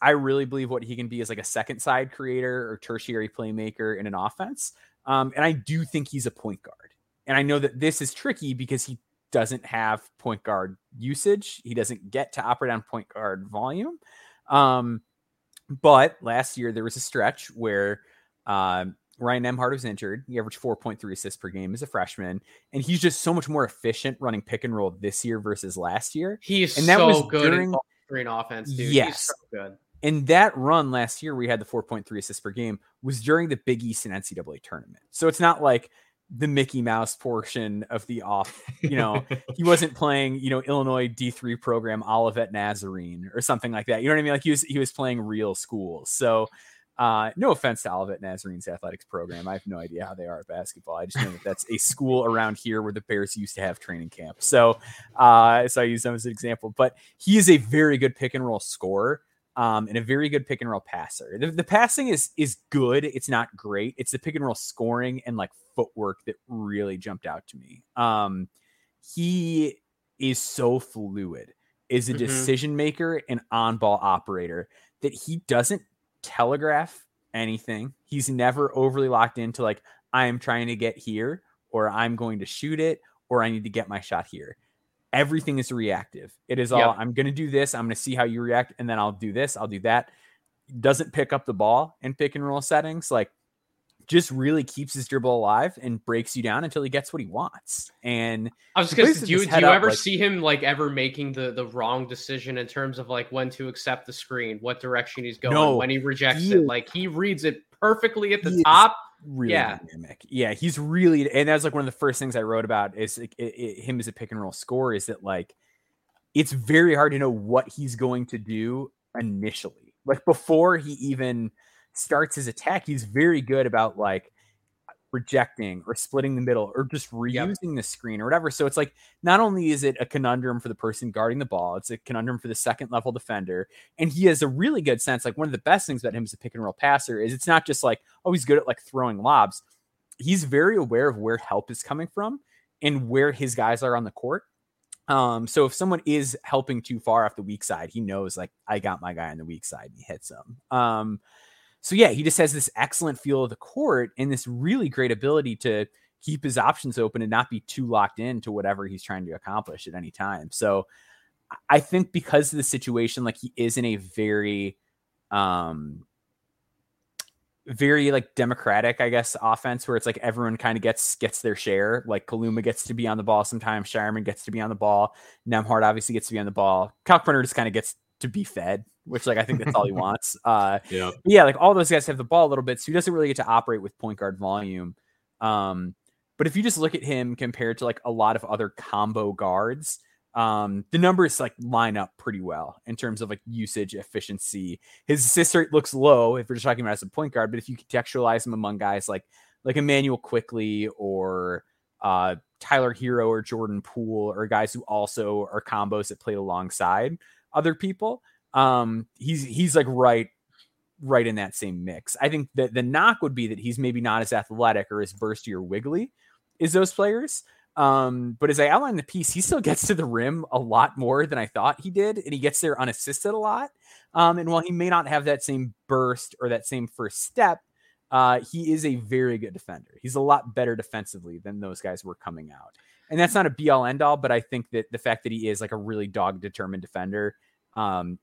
I really believe what he can be is like a second side creator or tertiary playmaker in an offense. And I do think he's a point guard. And I know that this is tricky because he doesn't have point guard usage. He doesn't get to operate on point guard volume. But last year there was a stretch where Ryan Nembhard was injured. He averaged 4.3 assists per game as a freshman. And he's just so much more efficient running pick and roll this year versus last year. He is so good in ball screen offense, dude. Yes. He's so good. And that run last year, we had the 4.3 assists per game, was during the Big East and NCAA tournament. So it's not like the Mickey Mouse portion of the off, you know, he wasn't playing, you know, Illinois D3 program, Olivet Nazarene or something like that. You know what I mean? Like he was playing real schools. So no offense to Olivet Nazarene's athletics program. I have no idea how they are at basketball. I just know that that's a school around here where the Bears used to have training camp. So I use them as an example, but he is a very good pick and roll scorer. And a very good pick and roll passer. The passing is good. It's not great. It's the pick and roll scoring and like footwork that really jumped out to me. He is so fluid, is a decision maker and on ball operator that he doesn't telegraph anything. He's never overly locked into like, I am trying to get here, or I'm going to shoot it, or I need to get my shot here. Everything is reactive. It is all, I'm going to do this. I'm going to see how you react. And then I'll do this. I'll do that. Doesn't pick up the ball in pick and roll settings. Like just really keeps his dribble alive and breaks you down until he gets what he wants. And I was going to say, do you ever see him like ever making the wrong decision in terms of like when to accept the screen, what direction he's going, when he rejects it, like he reads it perfectly at the top. Really dynamic. Yeah, he's really, and that's like one of the first things I wrote about is like, him as a pick and roll scorer is that like it's very hard to know what he's going to do initially. Like before he even starts his attack, he's very good about like rejecting or splitting the middle or just reusing the screen or whatever. So it's like, not only is it a conundrum for the person guarding the ball, it's a conundrum for the second level defender. And he has a really good sense. Like one of the best things about him as a pick and roll passer is it's not just like, oh, he's good at like throwing lobs. he's very aware of where help is coming from and where his guys are on the court. So if someone is helping too far off the weak side, he knows, like, I got my guy on the weak side, and he hits him. So yeah, he just has this excellent feel of the court and this really great ability to keep his options open and not be too locked into whatever he's trying to accomplish at any time. So I think because of the situation, like, he is in a very like democratic, I guess, offense where it's like everyone kind of gets their share. Like Kaluma gets to be on the ball sometimes. Shireman gets to be on the ball. Nembhard obviously gets to be on the ball. Kalkbrenner just kind of gets to be fed, which, like, I think that's all he wants. Yeah, like all those guys have the ball a little bit. So he doesn't really get to operate with point guard volume. But if you just look at him compared to like a lot of other combo guards, the numbers like line up pretty well in terms of like usage efficiency. His assist rate looks low if we're just talking about as a point guard, but if you contextualize him among guys like Emmanuel Quickley or Tyler Hero or Jordan Poole or guys who also are combos that play alongside other people, he's like right in that same mix. I think that the knock would be that he's maybe not as athletic or as bursty or wiggly as those players. But as I outlined the piece, he still gets to the rim a lot more than I thought he did. And he gets there unassisted a lot. And while he may not have that same burst or that same first step, he is a very good defender. He's a lot better defensively than those guys were coming out. And that's not a be all end all, but I think that the fact that he is like a really dog determined defender,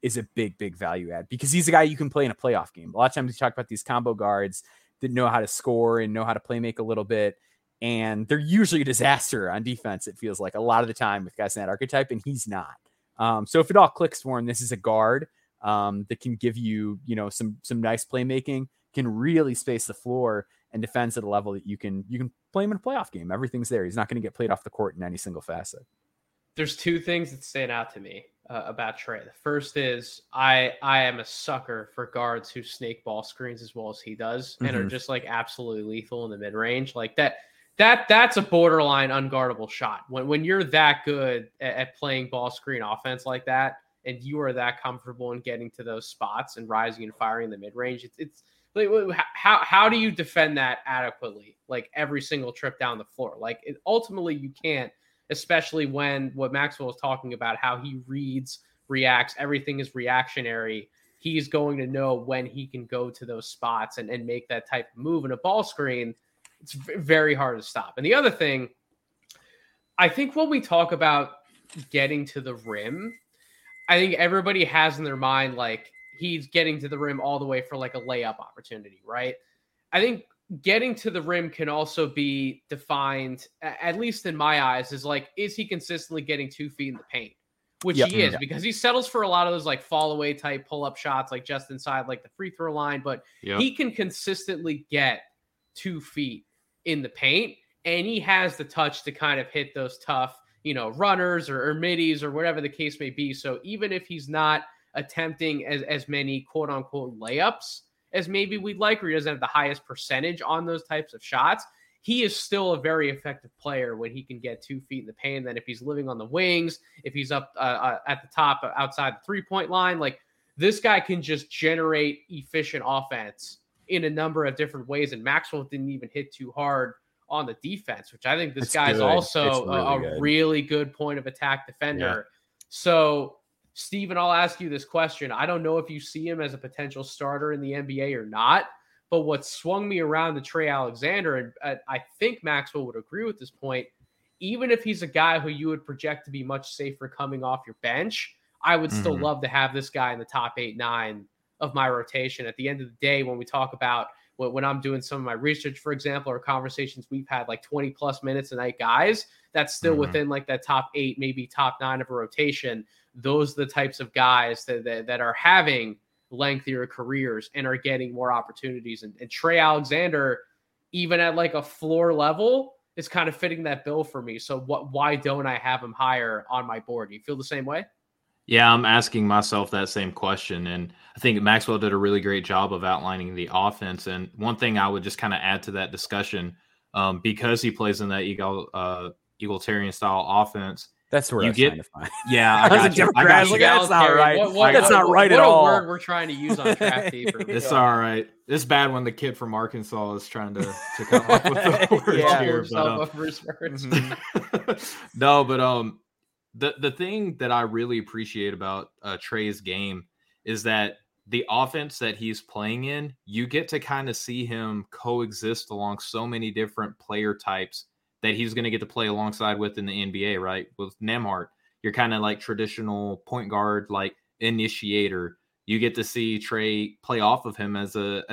is a big, big value add because he's a guy you can play in a playoff game. A lot of times we talk about these combo guards that know how to score and know how to play make a little bit. And they're usually a disaster on defense, it feels like, a lot of the time with guys in that archetype, and he's not. So if it all clicks for him, this is a guard that can give you, some nice playmaking, can really space the floor, and defends at a level that you can play him in a playoff game. Everything's there. He's not going to get played off the court in any single facet. There's two things that stand out to me about Trey. The first is I am a sucker for guards who snake ball screens as well as he does and are just like absolutely lethal in the mid-range. Like that. That's a borderline unguardable shot. When you're that good at playing ball screen offense like that, and you are that comfortable in getting to those spots and rising and firing in the mid range, it's like, how do you defend that adequately? Like every single trip down the floor, ultimately you can't. Especially when what Maxwell is talking about, how he reads, reacts, everything is reactionary. He's going to know when he can go to those spots and make that type of move in a ball screen. It's very hard to stop. And the other thing, I think when we talk about getting to the rim, I think everybody has in their mind, like, he's getting to the rim all the way for like a layup opportunity, right? I think getting to the rim can also be defined, at least in my eyes, is like, is he consistently getting 2 feet in the paint? Which he is, because he settles for a lot of those like fall away type pull-up shots, like just inside like the free throw line, but he can consistently get 2 feet in the paint, and he has the touch to kind of hit those tough, runners or middies or whatever the case may be. So even if he's not attempting as many quote unquote layups as maybe we'd like, or he doesn't have the highest percentage on those types of shots, he is still a very effective player when he can get 2 feet in the paint. And then if he's living on the wings, if he's up at the top outside the 3-point line, like this guy can just generate efficient offense in a number of different ways. And Maxwell didn't even hit too hard on the defense, which I think this guy is also a really good point of attack defender. Yeah. So Steven, I'll ask you this question. I don't know if you see him as a potential starter in the NBA or not, but what swung me around to Trey Alexander, and I think Maxwell would agree with this point, even if he's a guy who you would project to be much safer coming off your bench, I would still love to have this guy in the top 8-9 of my rotation. At the end of the day, when we talk about when I'm doing some of my research, for example, or conversations we've had, like 20 plus minutes a night guys, that's still within like that top 8, maybe top 9 of a rotation. Those are the types of guys that are having lengthier careers and are getting more opportunities. And Trey Alexander, even at like a floor level, is kind of fitting that bill for me. So why don't I have him higher on my board? Do you feel the same way? Yeah, I'm asking myself that same question. And I think Maxwell did a really great job of outlining the offense. And one thing I would just kind of add to that discussion, because he plays in that egalitarian style offense, That's where you get. Yeah, I got you. That's not right. That's not right at all. What a word we're trying to use on Draft Deeper. It's all right. It's bad when the kid from Arkansas is trying to come up with the words here. But, no, but the thing that I really appreciate about Trey's game is that the offense that he's playing in, you get to kind of see him coexist along so many different player types that he's going to get to play alongside with in the NBA, right? With Nembhard, you're kind of like traditional point guard, like initiator. You get to see Trey play off of him as a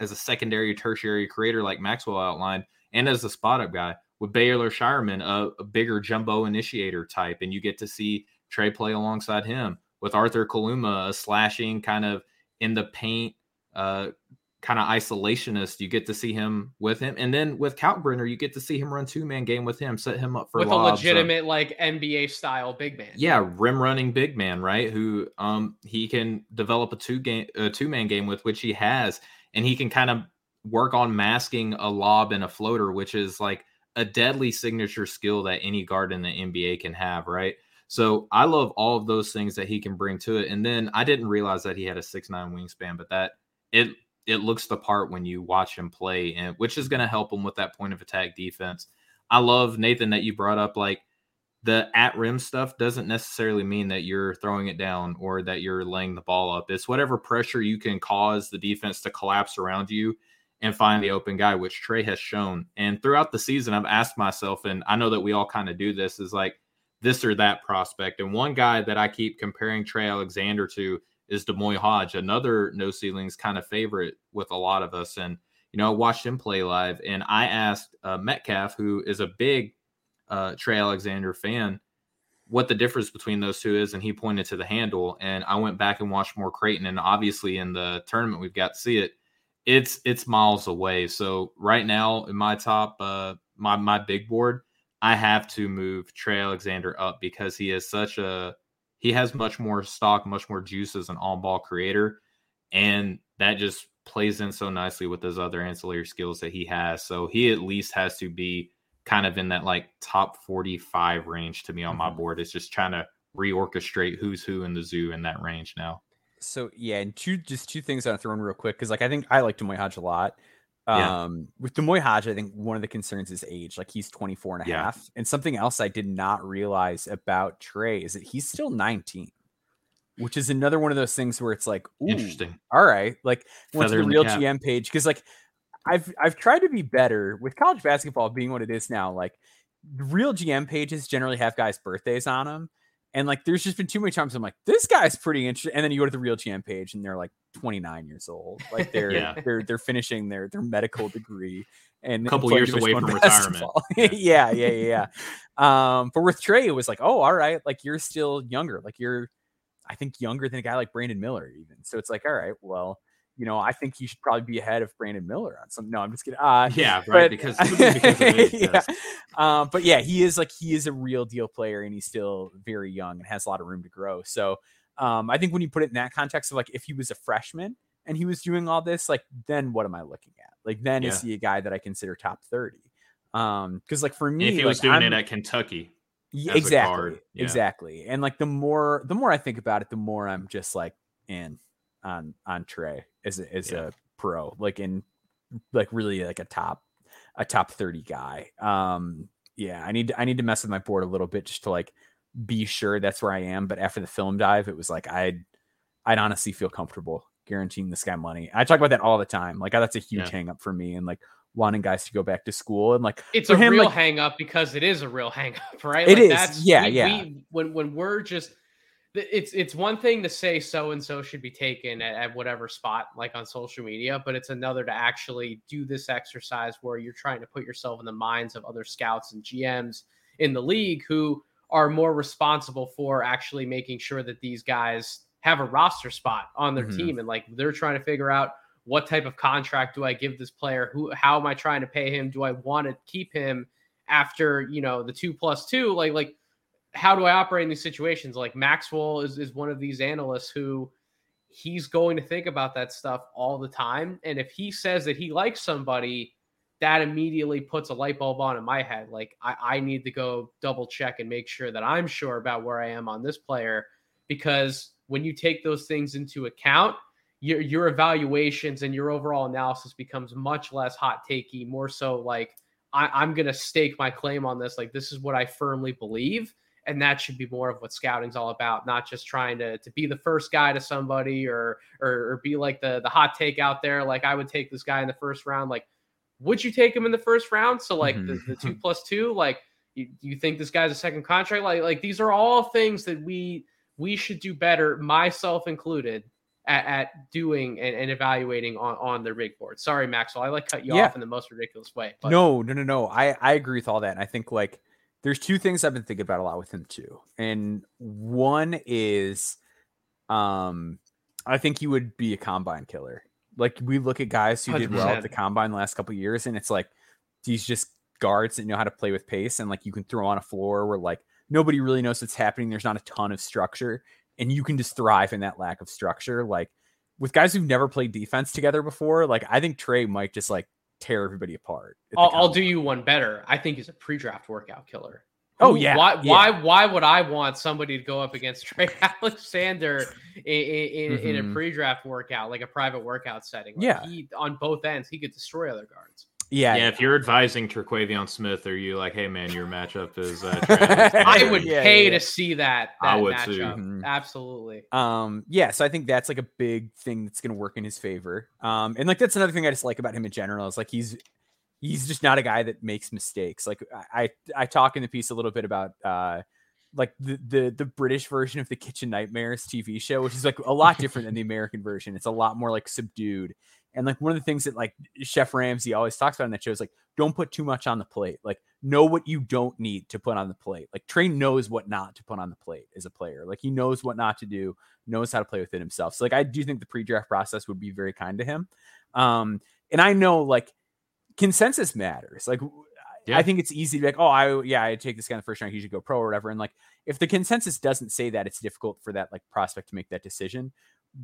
secondary, tertiary creator, like Maxwell outlined, and as a spot up guy with Baylor Shireman, a bigger jumbo initiator type, and you get to see Trey play alongside him with Arthur Kaluma, a slashing kind of in the paint, kind of isolationist. You get to see him with him, and then with Kalkbrenner, you get to see him run two-man game with him, set him up for with lobs, a legitimate like NBA style big man. Yeah, rim running big man, right? Who he can develop a two-man game with, which he has, and he can kind of work on masking a lob and a floater, which is like a deadly signature skill that any guard in the NBA can have, right? So I love all of those things that he can bring to it. And then I didn't realize that he had a 6'9 wingspan, but that it looks the part when you watch him play, and which is going to help him with that point of attack defense. I love, Nathan, that you brought up, like, the at rim stuff doesn't necessarily mean that you're throwing it down or that you're laying the ball up. It's whatever pressure you can cause the defense to collapse around you and find the open guy, which Trey has shown. And throughout the season, I've asked myself, and I know that we all kind of do this, is like this or that prospect. And one guy that I keep comparing Trey Alexander to is DeMoy Hodge, another No Ceilings kind of favorite with a lot of us. And, you know, I watched him play live, and I asked Metcalf, who is a big Trey Alexander fan, what the difference between those two is. And he pointed to the handle, and I went back and watched more Creighton. And obviously in the tournament, we've got to see it. It's miles away. So right now in my top, my big board, I have to move Trey Alexander up because he is such a, he has much more stock, much more juice as an on-ball creator, and that just plays in so nicely with those other ancillary skills that he has. So he at least has to be kind of in that like top 45 range to me on my board. It's just trying to reorchestrate who's who in the zoo in that range now. So yeah, and two things that I'll throw in real quick, because like I think I like DeMoy Hodge a lot. With DeMoy Hodge, I think one of the concerns is age. Like he's 24 and a half. And something else I did not realize about Trey is that he's still 19, which is another one of those things where it's like, ooh, interesting. All right. Like went to the Real GM page. Cause like I've tried to be better with college basketball being what it is now. Like the Real GM pages generally have guys' birthdays on them. And like, there's just been too many times I'm like, this guy's pretty interesting. And then you go to the Real GM page and they're like 29 years old. Like they're they're finishing their medical degree and a couple years away from retirement. Yeah. But with Trey, it was like, oh, all right, like you're still younger. Like you're, I think, younger than a guy like Brandon Miller even. So it's like, all right, well, you know, I think he should probably be ahead of Brandon Miller on some. No, I'm just kidding. Right. Because of age, but yeah, he is a real deal player, and he's still very young and has a lot of room to grow. So I think when you put it in that context of like, if he was a freshman and he was doing all this, like, then what am I looking at? Like, then is he a guy that I consider top 30? Because like for me, if he was doing it at Kentucky, exactly. And like the more I think about it, the more I'm just like, on Trey as a pro, like in like really like a top 30 guy. I need to mess with my board a little bit just to like be sure that's where I am. But after the film dive, it was like I'd honestly feel comfortable guaranteeing this guy money. I talk about that all the time. Like that's a huge hang up for me, and like wanting guys to go back to school, and like it's a real hang up because it is a real hang up, right? It is. When we're just, it's one thing to say so-and-so should be taken at whatever spot, like on social media, but it's another to actually do this exercise where you're trying to put yourself in the minds of other scouts and GMs in the league who are more responsible for actually making sure that these guys have a roster spot on their team. And like, they're trying to figure out what type of contract do I give this player? How am I trying to pay him? Do I want to keep him after, you know, the 2+2, like, how do I operate in these situations? Like Maxwell is one of these analysts who he's going to think about that stuff all the time. And if he says that he likes somebody, that immediately puts a light bulb on in my head. Like, I need to go double check and make sure that I'm sure about where I am on this player, because when you take those things into account, your evaluations and your overall analysis becomes much less hot takey, more so like, I'm going to stake my claim on this. Like, this is what I firmly believe. And that should be more of what scouting's all about, not just trying to be the first guy to somebody or be like the hot take out there. Like, I would take this guy in the first round. Like, would you take him in the first round? So like the 2+2, like you think this guy's a second contract? Like these are all things that we should do better, myself included, at doing and evaluating on their big board. Sorry, Maxwell, I like cut you off in the most ridiculous way. But. No. I agree with all that. And I think like there's two things I've been thinking about a lot with him too. And one is, I think he would be a combine killer. Like, we look at guys who 100%. Did well at the combine the last couple of years, and it's like, these just guards that know how to play with pace. And like, you can throw on a floor where like nobody really knows what's happening. There's not a ton of structure, and you can just thrive in that lack of structure. Like, with guys who've never played defense together before, like, I think Trey might just like tear everybody apart. I'll do you one better. I think he's a pre-draft workout killer. Oh, yeah. Why would I want somebody to go up against Trey Alexander in a pre-draft workout, like a private workout setting? Like on both ends, he could destroy other guards. Yeah. If you're advising Terquavion Smith, are you like, hey, man, your matchup is Trey Alexander? I would pay to see that I would matchup. Mm-hmm. Absolutely. So I think that's like a big thing that's going to work in his favor. And like, that's another thing I just like about him in general is like, he's just not a guy that makes mistakes. Like I talk in the piece a little bit about like the British version of the Kitchen Nightmares TV show, which is like a lot different than the American version. It's a lot more like subdued. And like one of the things that like Chef Ramsay always talks about in that show is like, don't put too much on the plate. Like, know what you don't need to put on the plate. Like, Trey knows what not to put on the plate as a player. Like, he knows what not to do, knows how to play within himself. So like, I do think the pre-draft process would be very kind to him. And I know like, consensus matters. Like, I think it's easy to be like, I take this guy in the first round, he should go pro or whatever. And like, if the consensus doesn't say that, it's difficult for that like prospect to make that decision.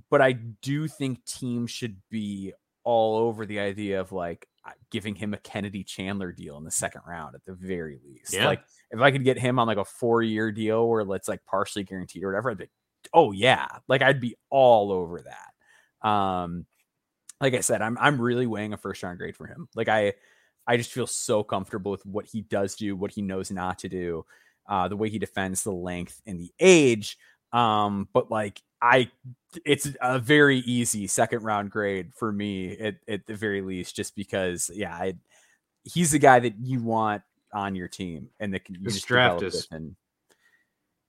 But I do think teams should be all over the idea of like giving him a Kennedy Chandler deal in the second round at the very least. Yeah. Like, if I could get him on like a 4-year deal where it's like partially guaranteed or whatever, I'd be like, like I'd be all over that. Like I said, I'm really weighing a first round grade for him. Like I just feel so comfortable with what he does do, what he knows not to do, the way he defends, the length and the age. But like it's a very easy second round grade for me at the very least, just because he's the guy that you want on your team and that can use draft is.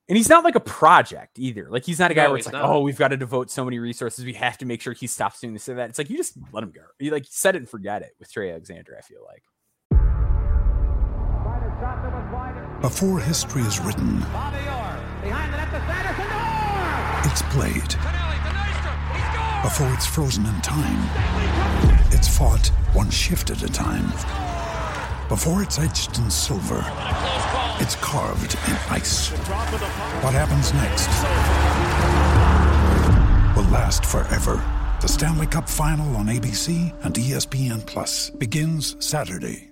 And he's not like a project either. Like, he's not a guy where it's like, we've got to devote so many resources. We have to make sure he stops doing this or that. It's like, you just let him go. You like set it and forget it with Trey Alexander, I feel like. Before history is written, it's played. Before it's frozen in time, it's fought one shift at a time. Before it's etched in silver, it's carved in ice. What happens next will last forever. The Stanley Cup Final on ABC and ESPN Plus begins Saturday.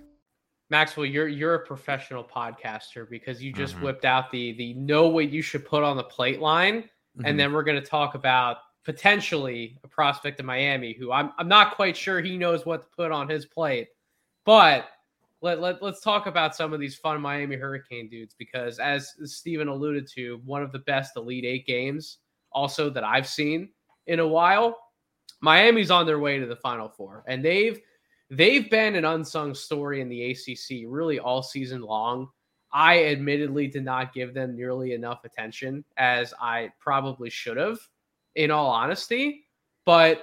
Maxwell, you're a professional podcaster because you just whipped out the know what you should put on the plate line, and then we're going to talk about potentially a prospect in Miami who I'm not quite sure he knows what to put on his plate, but. Let's talk about some of these fun Miami Hurricane dudes, because as Steven alluded to, one of the best Elite Eight games also that I've seen in a while. Miami's on their way to the Final Four, and they've been an unsung story in the ACC really all season long. I admittedly did not give them nearly enough attention as I probably should have, in all honesty, but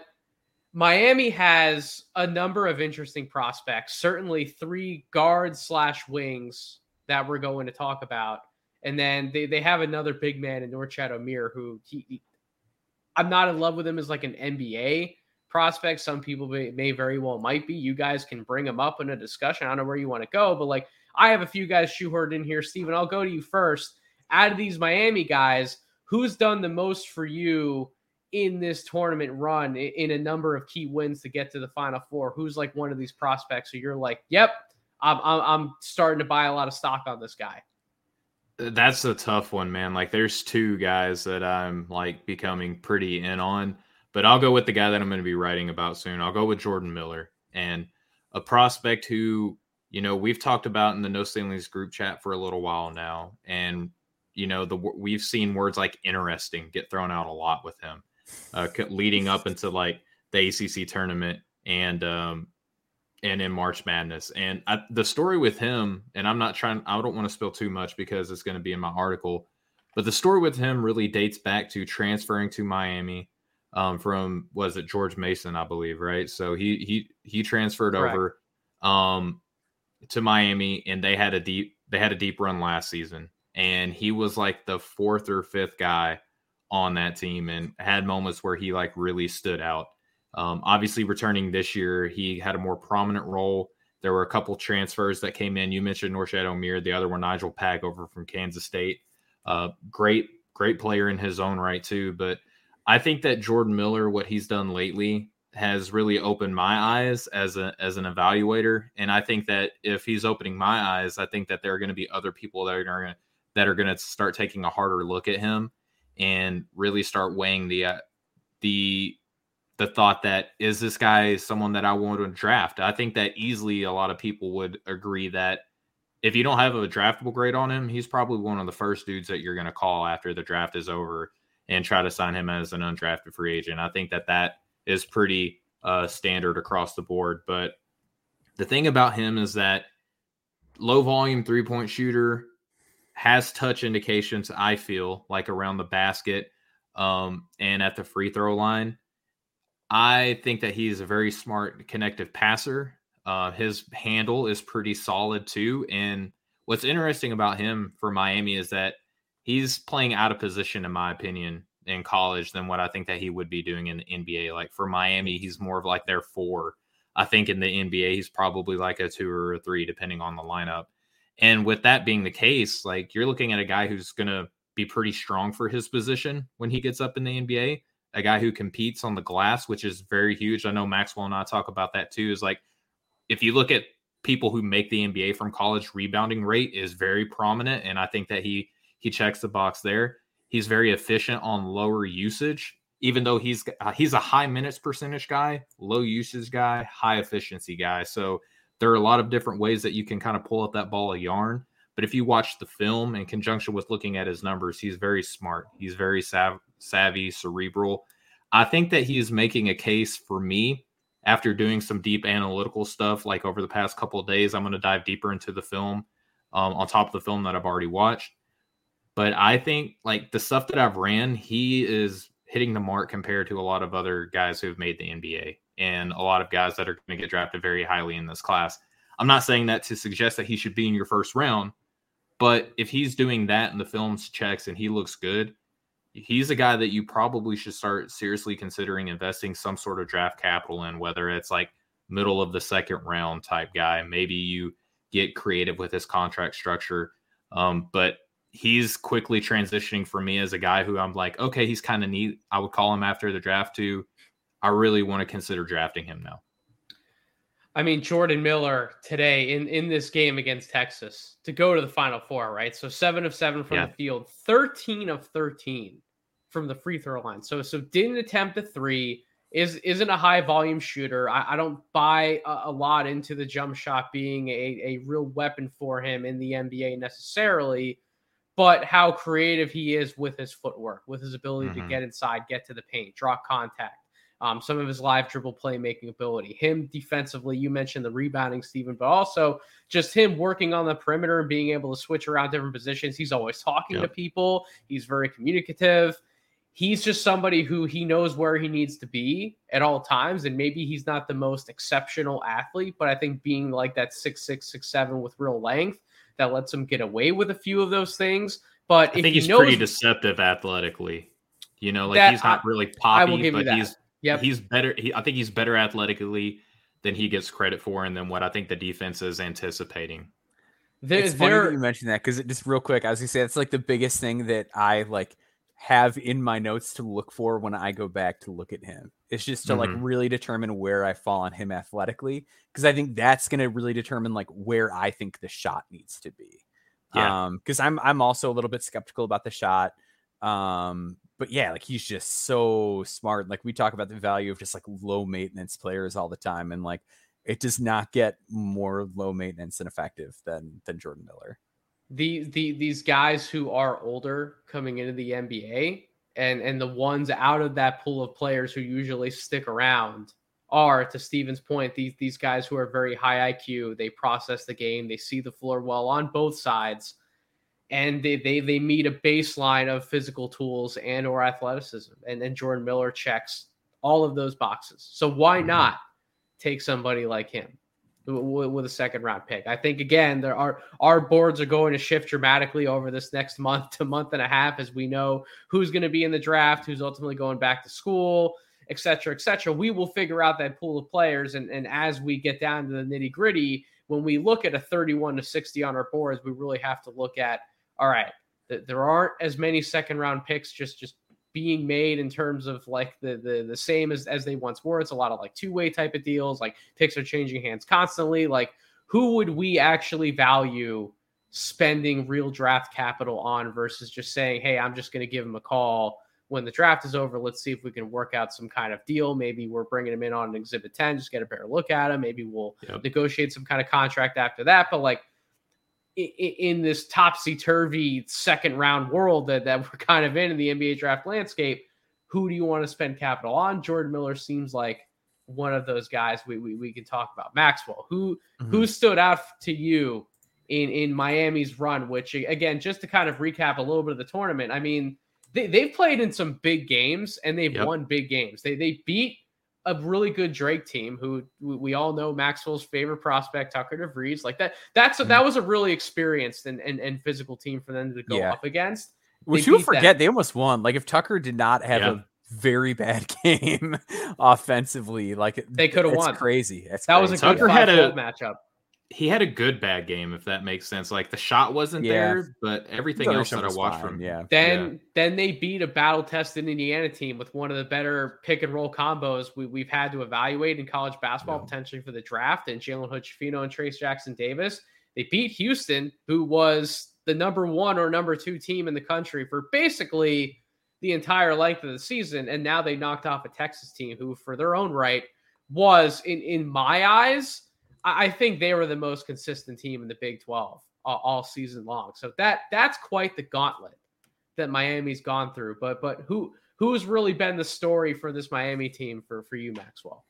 Miami has a number of interesting prospects, certainly 3 guards/wings that we're going to talk about. And then they have another big man in Norchad Omier, who I'm not in love with him as like an NBA prospect. Some people may very well might be. You guys can bring him up in a discussion. I don't know where you want to go, but like I have a few guys shoehorned in here. Steven, I'll go to you first. Out of these Miami guys, who's done the most for you in this tournament run in a number of key wins to get to the Final Four? Who's like one of these prospects? So you're like, yep, I'm starting to buy a lot of stock on this guy. That's a tough one, man. Like there's two guys that I'm like becoming pretty in on, but I'll go with the guy that I'm going to be writing about soon. I'll go with Jordan Miller, and a prospect who, you know, we've talked about in the No Ceilings group chat for a little while now. And, you know, we've seen words like interesting get thrown out a lot with him leading up into like the ACC tournament and in March Madness. And the story with him, and I don't want to spill too much because it's going to be in my article, but the story with him really dates back to transferring to Miami from, was it George Mason, I believe, right? So he transferred over to Miami, and they had a deep run last season. And he was like the fourth or fifth guy on that team and had moments where he like really stood out. Obviously returning this year, he had a more prominent role. There were a couple transfers that came in. You mentioned Norchad Omier, the other one, Nigel Pagover from Kansas State. Great player in his own right too. But I think that Jordan Miller, what he's done lately has really opened my eyes as an evaluator. And I think that if he's opening my eyes, I think that there are going to be other people that are going to start taking a harder look at him and really start weighing the thought that, is this guy someone that I want to draft? I think that easily a lot of people would agree that if you don't have a draftable grade on him, he's probably one of the first dudes that you're going to call after the draft is over and try to sign him as an undrafted free agent. I think that is pretty standard across the board. But the thing about him is that low volume 3-point shooter, has touch indications, I feel, like around the basket and at the free throw line. I think that he's a very smart connective passer. His handle is pretty solid too. And what's interesting about him for Miami is that he's playing out of position, in my opinion, in college than what I think that he would be doing in the NBA. Like for Miami, he's more of like their four. I think in the NBA, he's probably like a 2 or a 3, depending on the lineup. And with that being the case, like you're looking at a guy who's going to be pretty strong for his position when he gets up in the NBA. A guy who competes on the glass, which is very huge. I know Maxwell and I talk about that too, is like, if you look at people who make the NBA from college, rebounding rate is very prominent. And I think that he checks the box there. He's very efficient on lower usage, even though he's a high minutes percentage guy, low usage guy, high efficiency guy. So there are a lot of different ways that you can kind of pull up that ball of yarn. But if you watch the film in conjunction with looking at his numbers, he's very smart. He's very savvy, cerebral. I think that he's making a case for me after doing some deep analytical stuff, like over the past couple of days. I'm going to dive deeper into the film on top of the film that I've already watched. But I think like the stuff that I've ran, he is hitting the mark compared to a lot of other guys who have made the NBA and a lot of guys that are going to get drafted very highly in this class. I'm not saying that to suggest that he should be in your first round. But if he's doing that and the film checks and he looks good, he's a guy that you probably should start seriously considering investing some sort of draft capital in, whether it's like middle of the second round type guy. Maybe you get creative with his contract structure. But he's quickly transitioning for me as a guy who I'm like, okay, he's kind of neat. I would call him after the draft too. I really want to consider drafting him now. I mean, Jordan Miller today in this game against Texas to go to the Final Four, right? So 7 of 7 from the field, 13 of 13 from the free throw line. So didn't attempt a three, isn't a high volume shooter. I don't buy a lot into the jump shot being a real weapon for him in the NBA necessarily, but how creative he is with his footwork, with his ability to get inside, get to the paint, draw contact. Some of his live dribble playmaking ability, him defensively, you mentioned the rebounding, Stephen, but also just him working on the perimeter and being able to switch around different positions. He's always talking to people. He's very communicative. He's just somebody who he knows where he needs to be at all times. And maybe he's not the most exceptional athlete, but I think being like that 6'6", 6'7" with real length, that lets him get away with a few of those things. But I think he's pretty deceptive athletically, you know, like that, he's not really poppy, but he's, he's better. I think he's better athletically than he gets credit for, and then what I think the defense is anticipating. It's funny that you mentioned that, because just real quick, I was gonna say that's like the biggest thing that I like have in my notes to look for when I go back to look at him. It's just to like really determine where I fall on him athletically, because I think that's going to really determine like where I think the shot needs to be. Yeah. Because I'm also a little bit skeptical about the shot. But yeah, like he's just so smart. Like we talk about the value of just like low maintenance players all the time, and like it does not get more low maintenance and effective than Jordan Miller. These guys who are older coming into the NBA and the ones out of that pool of players who usually stick around are, to Steven's point, these guys who are very high IQ. They process the game. They see the floor well on both sides, and they meet a baseline of physical tools and or athleticism. And Jordan Miller checks all of those boxes. So why not take somebody like him with a second round pick? I think, again, there are, our boards are going to shift dramatically over this next month to month and a half, as we know who's going to be in the draft, who's ultimately going back to school, et cetera, et cetera. We will figure out that pool of players. And as we get down to the nitty gritty, when we look at a 31 to 60 on our boards, we really have to look at, all right, there aren't as many second round picks just being made in terms of like the same as they once were. It's a lot of like two-way type of deals. Like picks are changing hands constantly. Like who would we actually value spending real draft capital on versus just saying, hey, I'm just going to give him a call when the draft is over. Let's see if we can work out some kind of deal. Maybe we're bringing him in on an exhibit 10, just get a better look at him. Maybe we'll negotiate some kind of contract after that. But like, in this topsy-turvy second-round world that we're kind of in the NBA draft landscape, who do you want to spend capital on? Jordan Miller seems like one of those guys we can talk about. Maxwell, who stood out to you in Miami's run, which, again, just to kind of recap a little bit of the tournament, I mean, they've played in some big games, and they've won big games. They beat a really good Drake team, who we all know Maxwell's favorite prospect, Tucker DeVries, like that. That was a really experienced and physical team for them to go up against. Which you forget, they almost won. Like if Tucker did not have a very bad game offensively, like they could have won. Crazy. That was a good matchup. He had a good bad game, if that makes sense. Like the shot wasn't there, but everything else that I watched from him. Then they beat a battle-tested Indiana team with one of the better pick-and-roll combos we've had to evaluate in college basketball, potentially for the draft, and Jalen Hood-Schifino and Trace Jackson Davis. They beat Houston, who was the number one or number two team in the country for basically the entire length of the season, and now they knocked off a Texas team who, for their own right, was, in my eyes, I think they were the most consistent team in the Big 12 all season long. So that's quite the gauntlet that Miami's gone through. But who's really been the story for this Miami team for you, Maxwell?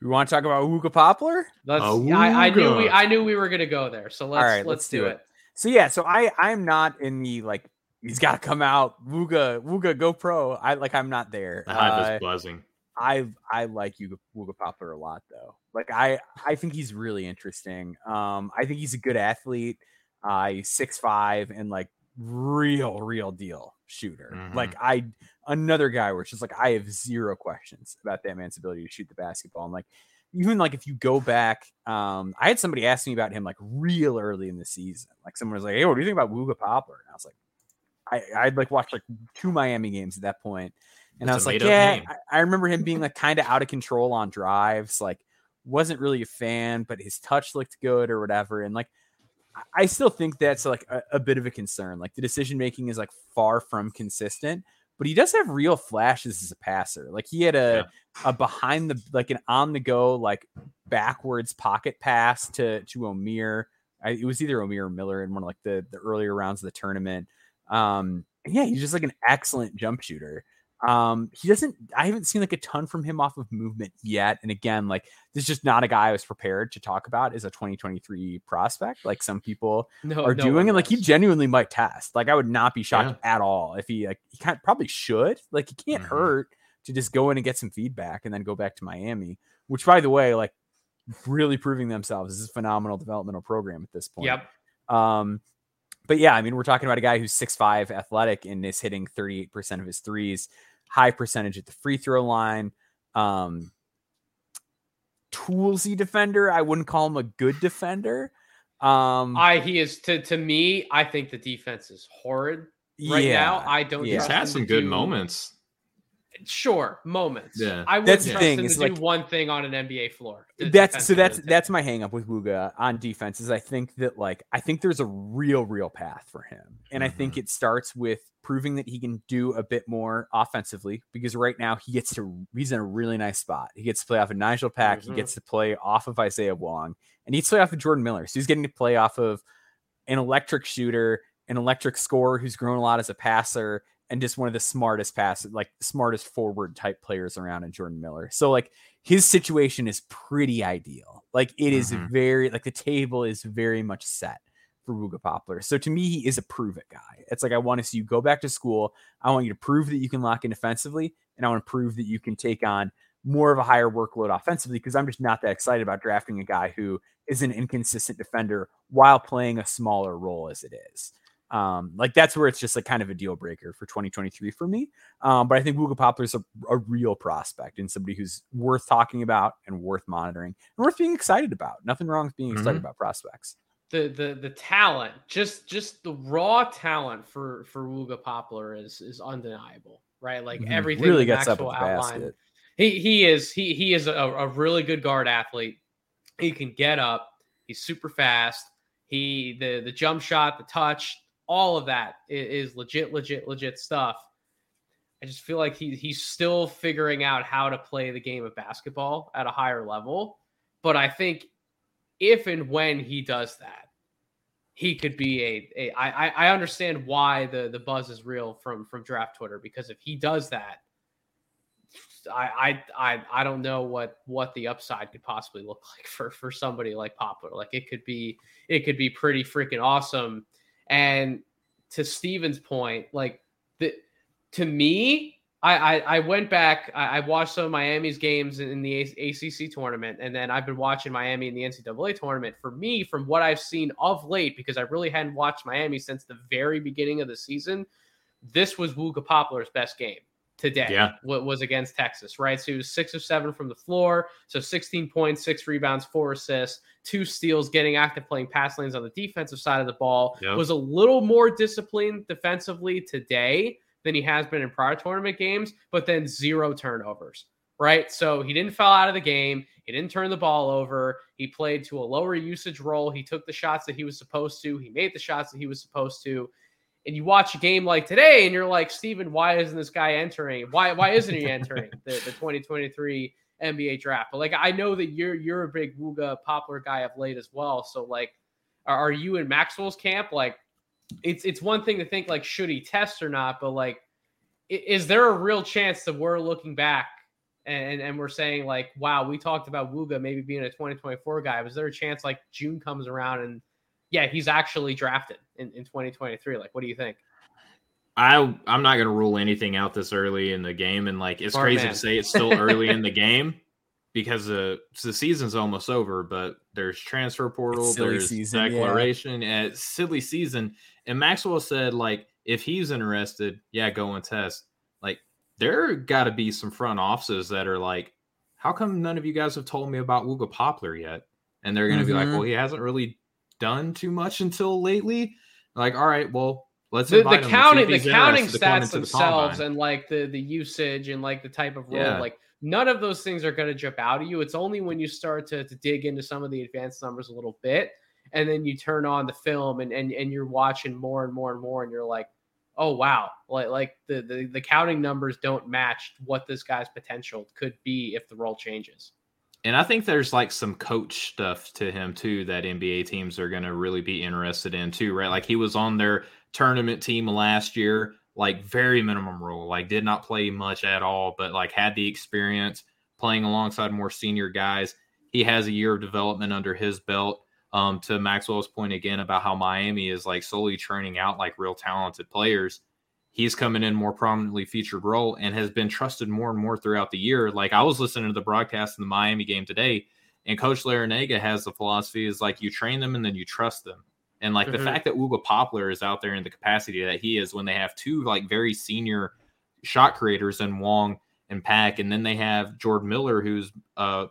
You want to talk about Wooga Poplar? I knew we were going to go there. So let's do it. So yeah, so I'm not in the like he's got to come out Wooga go pro. I'm not there. I have this buzzing. I like Wooga Poplar a lot, though. Like I think he's really interesting. I think he's a good athlete. He's 6'5" and like real deal shooter. Like another guy where it's just like I have zero questions about that man's ability to shoot the basketball. And like even like if you go back, I had somebody ask me about him like real early in the season. Like someone was like, "Hey, what do you think about Wooga Poplar?" And I was like, I'd like watched like two Miami games at that point. And I was like, yeah, I remember him being like kind of out of control on drives, like wasn't really a fan, but his touch looked good or whatever. And like, I still think that's like a bit of a concern. Like the decision-making is like far from consistent, but he does have real flashes as a passer. Like he had a behind the, like an on the go, like backwards pocket pass to Omier. It was either Omier or Miller in one of like the earlier rounds of the tournament. He's just like an excellent jump shooter. I haven't seen like a ton from him off of movement yet. And again, like this is just not a guy I was prepared to talk about as a 2023 prospect. Like some people doing. And like, he genuinely might test. Like I would not be shocked at all if he, like, he probably should, like he can't hurt to just go in and get some feedback and then go back to Miami, which by the way, like really proving themselves. This is a phenomenal developmental program at this point. But yeah, I mean, we're talking about a guy who's 6'5", athletic, and is hitting 38% of his threes. High percentage at the free throw line. Toolsy defender. I wouldn't call him a good defender. He is to me. I think the defense is horrid. Right now, I don't. He's had some good moments. Sure, moments. Yeah. I wouldn't trust him to do one thing on an NBA floor. That's my hang up with Wooga on defense. Is I think there's a real path for him, and I think it starts with proving that he can do a bit more offensensively, because right now he's in a really nice spot. He gets to play off of Nigel Pack, he gets to play off of Isaiah Wong, and he gets to play off of Jordan Miller. So he's getting to play off of an electric shooter, an electric scorer who's grown a lot as a passer, and just one of the smartest forward type players around in Jordan Miller. So his situation is pretty ideal. It is very, the table is very much set for Wooga Poplar. So to me, he is a prove it guy. It's I want to see you go back to school. I want you to prove that you can lock in defensively, and I want to prove that you can take on more of a higher workload offensively, because I'm just not that excited about drafting a guy who is an inconsistent defender while playing a smaller role as it is. That's where it's just kind of a deal breaker for 2023 for me. But I think Wooga Poplar is a real prospect and somebody who's worth talking about and worth monitoring and worth being excited about. Nothing wrong with being excited about prospects. The talent, just the raw talent for Wooga Poplar is undeniable, right? Everything really gets up at the basket. He is a really good guard athlete. He can get up. He's super fast. The jump shot, the touch, all of that is legit stuff. I just feel like he's still figuring out how to play the game of basketball at a higher level. But I think if and when he does that, he could be I understand why the buzz is real from draft Twitter, because if he does that, I don't know what the upside could possibly look like for somebody like Poplar. It could be pretty freaking awesome. And to Steven's point, to me, I went back. I watched some of Miami's games in the ACC tournament, and then I've been watching Miami in the NCAA tournament. For me, from what I've seen of late, because I really hadn't watched Miami since the very beginning of the season, this was Wooga Poplar's best game today. Yeah, was against Texas, right? So he was 6 of 7 from the floor, so 16 points, 6 rebounds, 4 assists, 2 steals, getting active, playing pass lanes on the defensive side of the ball. Yep. Was a little more disciplined defensively today than he has been in prior tournament games, but then 0 turnovers, right? So he didn't foul out of the game. He didn't turn the ball over. He played to a lower usage role. He took the shots that he was supposed to. He made the shots that he was supposed to. And you watch a game like today and you're like, Steven, why isn't this guy entering? Why isn't he entering the 2023 NBA draft? But I know that you're a big Wooga Poplar guy of late as well. So are you in Maxwell's camp? It's one thing to think should he test or not, but is there a real chance that we're looking back and we're saying wow, we talked about Wooga maybe being a 2024 guy. Was there a chance June comes around and yeah, he's actually drafted in 2023. What do you think? I'm not going to rule anything out this early in the game. And it's crazy to say it's still early in the game because the season's almost over, but there's transfer portal, there's season, declaration, and it's silly season. And Maxwell said, if he's interested, go and test. There got to be some front offices that are how come none of you guys have told me about Wooga Poplar yet? And they're going to be well, he hasn't really done too much until lately. All right, well, let's invite the counting stats themselves and the usage and the type of role, none of those things are going to jump out at you. It's only when you start to dig into some of the advanced numbers a little bit, and then you turn on the film and you're watching more and more and more, and you're oh wow, the counting numbers don't match what this guy's potential could be if the role changes. And I think there's some coach stuff to him too that NBA teams are going to really be interested in too, right? He was on their tournament team last year, very minimum role, did not play much at all, but had the experience playing alongside more senior guys. He has a year of development under his belt. To Maxwell's point again about how Miami is slowly churning out real talented players. He's coming in more prominently featured role and has been trusted more and more throughout the year. I was listening to the broadcast in the Miami game today, and Coach Larinaga has the philosophy is you train them and then you trust them. And the fact that Wooga Poplar is out there in the capacity that he is when they have two very senior shot creators in Wong and Pack, and then they have Jordan Miller, who's a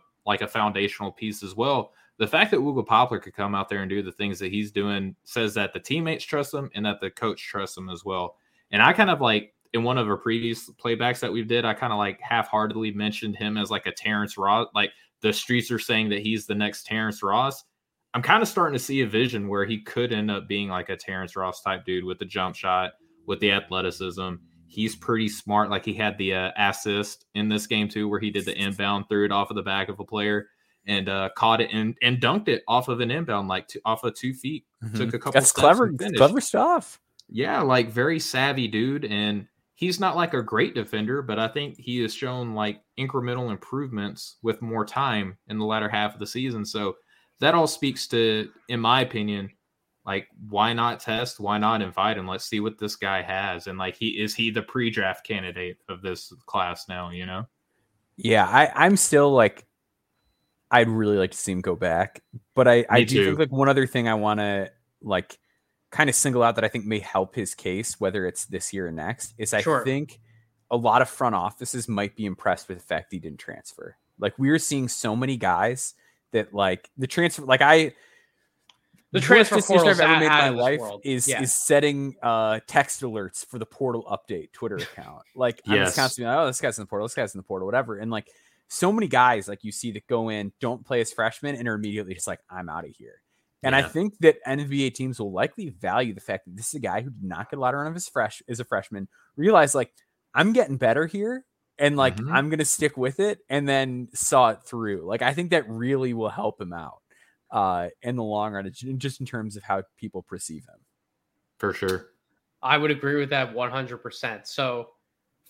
foundational piece as well. The fact that Wooga Poplar could come out there and do the things that he's doing says that the teammates trust him and that the coach trusts him as well. And I kind of like, in one of our previous playbacks that we did, I kind of like half-heartedly mentioned him as like a Terrence Ross. Like the streets are saying that he's the next Terrence Ross. I'm kind of starting to see a vision where he could end up being like a Terrence Ross type dude with the jump shot, with the athleticism. He's pretty smart. Like he had the assist in this game too, where he did the inbound, threw it off of the back of a player, and caught it and dunked it off of an inbound, like off of 2 feet. Mm-hmm. Took a couple. That's clever stuff. Yeah, like very savvy dude, and he's not like a great defender, but I think he has shown like incremental improvements with more time in the latter half of the season. So that all speaks to, in my opinion, like why not test? Why not invite him? Let's see what this guy has, and like is he the pre-draft candidate of this class now? You know? Yeah, I'm still like, I'd really like to see him go back, but I do think like one other thing I want to like kind of single out that I think may help his case, whether it's this year or next, is I think a lot of front offices might be impressed with the fact he didn't transfer. Like we were seeing so many guys that like the transfer, like the transfer portal I've ever made in my life is setting text alerts for the portal update Twitter account. Like I'm just constantly like, oh, this guy's in the portal, whatever. And like, so many guys like you see that go in, don't play as freshmen, and are immediately just like, I'm out of here. And I think that NBA teams will likely value the fact that this is a guy who did not get a lot of run of his as a freshman, realized like, I'm getting better here, and like, I'm going to stick with it, and then saw it through. Like, I think that really will help him out in the long run, just in terms of how people perceive him. For sure. I would agree with that 100%. So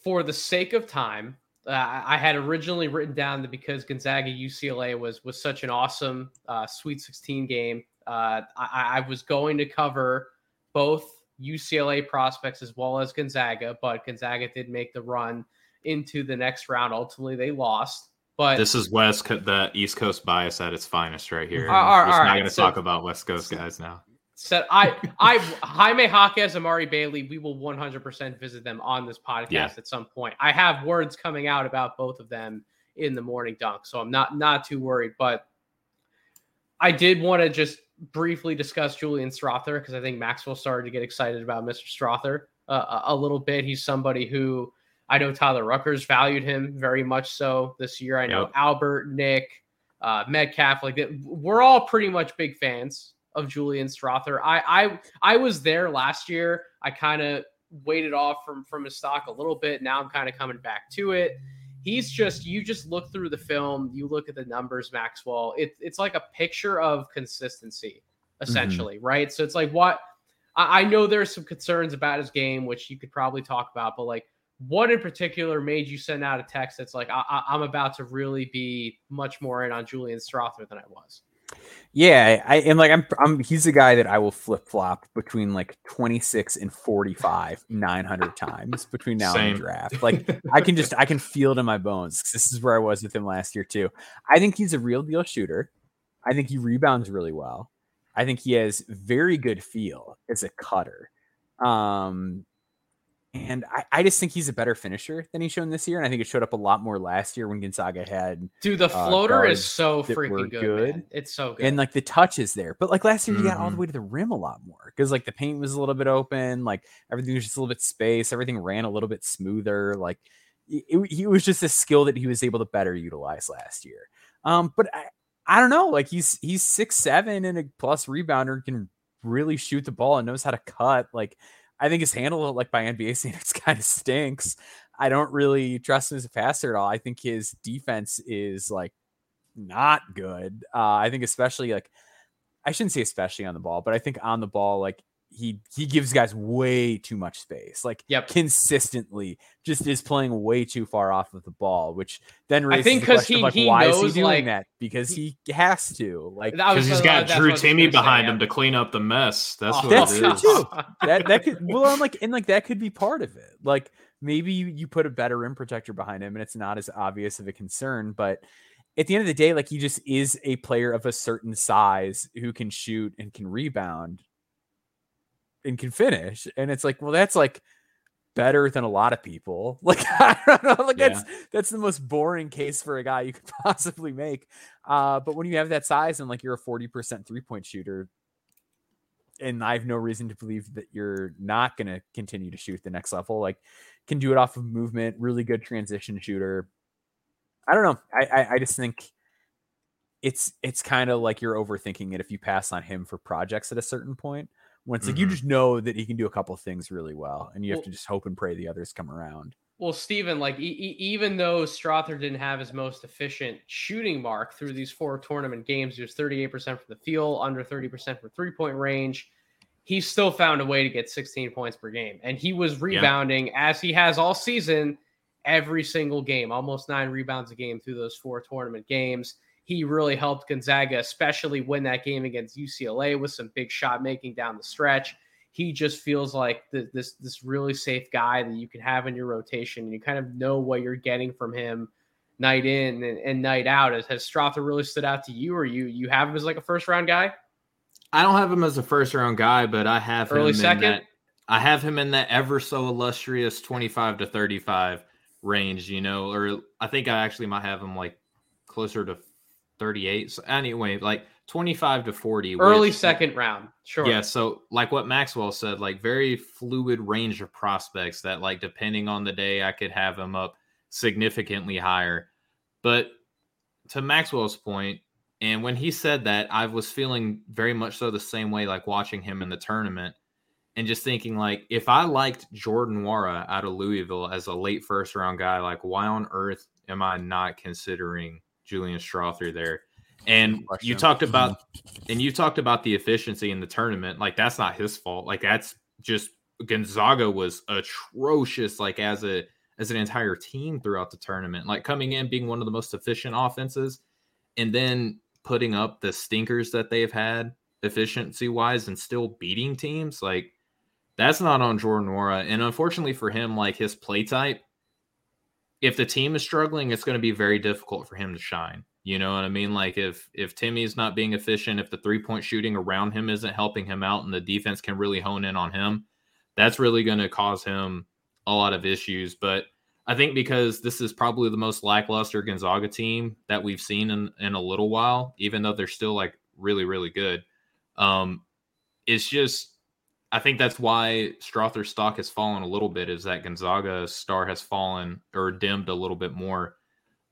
for the sake of time, I had originally written down that because Gonzaga UCLA was such an awesome Sweet 16 game, I was going to cover both UCLA prospects as well as Gonzaga, but Gonzaga did make the run into the next round. Ultimately, they lost. But this is the East Coast bias at its finest right here. I'm just not going to talk about West Coast guys now. So Jaime Jaquez, Amari Bailey, we will 100% visit them on this podcast at some point. I have words coming out about both of them in the morning dunk, so I'm not too worried. But I did want to just briefly discuss Julian Strawther, because I think Maxwell started to get excited about Mr. Strawther a little bit. He's somebody who I know Tyler Ruckers valued him very much so this year. I know Albert, Nick, Metcalf, like that. We're all pretty much big fans of Julian Strawther. I was there last year. I kind of waited off from his stock a little bit. Now I'm kind of coming back to it. He's just, you just look through the film, you look at the numbers, Maxwell. It's like a picture of consistency, essentially, right? So it's like I know there's some concerns about his game, which you could probably talk about, but like what in particular made you send out a text that's like, I'm about to really be much more in on Julian Strawther than I was? Yeah, he's a guy that I will flip flop between like 26 and 45 900 times between now and draft. Like I can feel it in my bones. This is where I was with him last year too. I think he's a real deal shooter. I think he rebounds really well. I think he has very good feel as a cutter. And I just think he's a better finisher than he's shown this year. And I think it showed up a lot more last year when Gonzaga had. Dude, the floater is so freaking good. Man. It's so good. And like the touch is there. But like last year, he got all the way to the rim a lot more because like the paint was a little bit open. Like everything was just a little bit spaced. Everything ran a little bit smoother. Like it was just a skill that he was able to better utilize last year. But I don't know. Like he's 6'7" and a plus rebounder, can really shoot the ball and knows how to cut. Like, I think his handle, like by NBA standards, kind of stinks. I don't really trust him as a passer at all. I think his defense is like not good. I think especially like, I shouldn't say especially on the ball, but I think on the ball, like he gives guys way too much space. Like consistently just is playing way too far off of the ball, which then raises the question of like, why is he doing that? Because he has to. Like, because he's got Drew Timmy behind him to clean up the mess. That's what it is. Too. That could, well, I'm like, and like that could be part of it. Like maybe you put a better rim protector behind him and it's not as obvious of a concern, but at the end of the day, like he just is a player of a certain size who can shoot and can rebound and can finish, and it's like, well, that's like better than a lot of people. Like I don't know, like that's the most boring case for a guy you could possibly make, but when you have that size and like you're a 40% 3-point shooter, and I have no reason to believe that you're not going to continue to shoot the next level. Like, can do it off of movement, really good transition shooter. I don't know. I just think it's kind of like you're overthinking it if you pass on him for projects at a certain point. When it's like, you just know that he can do a couple of things really well, and you have to just hope and pray the others come around. Well, Steven, like even though Strawther didn't have his most efficient shooting mark through these four tournament games, he was 38% from the field, under 30% from 3-point range. He still found a way to get 16 points per game. And he was rebounding as he has all season, every single game, almost 9 rebounds a game through those 4 tournament games. He really helped Gonzaga, especially win that game against UCLA with some big shot making down the stretch. He just feels like this really safe guy that you can have in your rotation, and you kind of know what you're getting from him night in and night out. Has Strawther really stood out to you, or you have him as like a first-round guy? I don't have him as a first-round guy, but I have early him second. I have him in that ever so illustrious 25 to 35 range, you know, or I think I actually might have him like closer to 38. So anyway, like 25 to 40. Early second round. Sure. Yeah. So like what Maxwell said, like very fluid range of prospects that like, depending on the day, I could have him up significantly higher. But to Maxwell's point, and when he said that, I was feeling very much so the same way, like watching him in the tournament and just thinking like, if I liked Jordan Nwora out of Louisville as a late first round guy, like why on earth am I not considering Julian Strawther there? And you talked about the efficiency in the tournament. Like that's not his fault. Like that's just Gonzaga was atrocious. Like as an entire team throughout the tournament, like coming in being one of the most efficient offenses and then putting up the stinkers that they've had efficiency wise and still beating teams. Like that's not on Jordan Nwora. And unfortunately for him, like his play type, if the team is struggling, it's going to be very difficult for him to shine. You know what I mean? Like if Timmy's not being efficient, if the 3-point shooting around him isn't helping him out and the defense can really hone in on him, that's really going to cause him a lot of issues. But I think because this is probably the most lackluster Gonzaga team that we've seen in a little while, even though they're still like really, really good. It's just, I think that's why Strawther's stock has fallen a little bit, is that Gonzaga's star has fallen or dimmed a little bit more.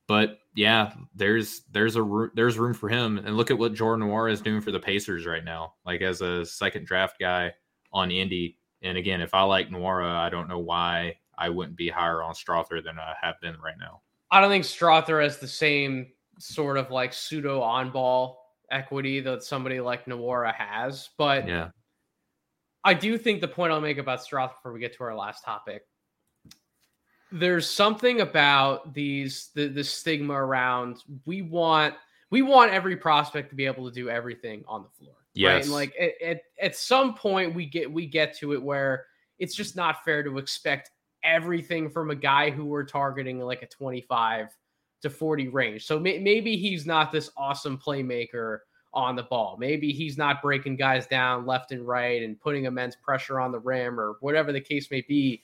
But yeah, there's room for him. And look at what Jordan Nwora is doing for the Pacers right now, like as a second draft guy on Indy. And again, if I like Nwora, I don't know why I wouldn't be higher on Strawther than I have been right now. I don't think Strawther has the same sort of like pseudo on-ball equity that somebody like Nwora has, but yeah. I do think the point I'll make about Strawther before we get to our last topic, there's something about the stigma around we want every prospect to be able to do everything on the floor. Yes. Right? And like at some point we get to it where it's just not fair to expect everything from a guy who we're targeting like a 25 to 40 range. So maybe he's not this awesome playmaker on the ball. Maybe he's not breaking guys down left and right and putting immense pressure on the rim or whatever the case may be.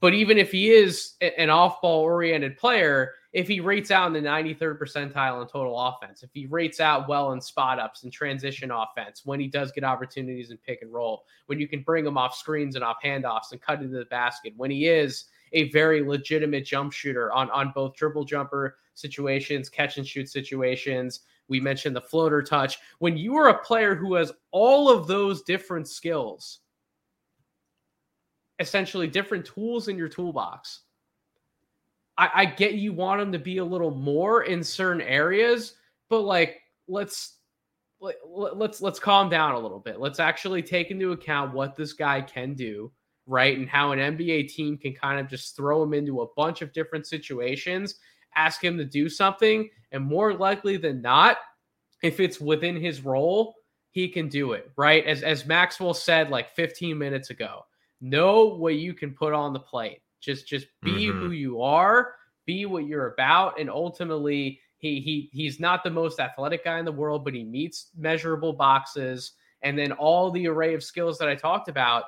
But even if he is an off-ball oriented player, if he rates out in the 93rd percentile in total offense, if he rates out well in spot ups and transition offense, when he does get opportunities in pick and roll, when you can bring him off screens and off handoffs and cut into the basket, when he is a very legitimate jump shooter on both triple jumper situations, catch and shoot situations, we mentioned the floater touch. When you are a player who has all of those different skills, essentially different tools in your toolbox, I get you want him to be a little more in certain areas, but like let's calm down a little bit. Let's actually take into account what this guy can do, right? And how an NBA team can kind of just throw him into a bunch of different situations, ask him to do something, and more likely than not, if it's within his role, he can do it, right? As Maxwell said like 15 minutes ago, know what you can put on the plate. Just be who you are, be what you're about, and ultimately he's not the most athletic guy in the world, but he meets measurable boxes, and then all the array of skills that I talked about.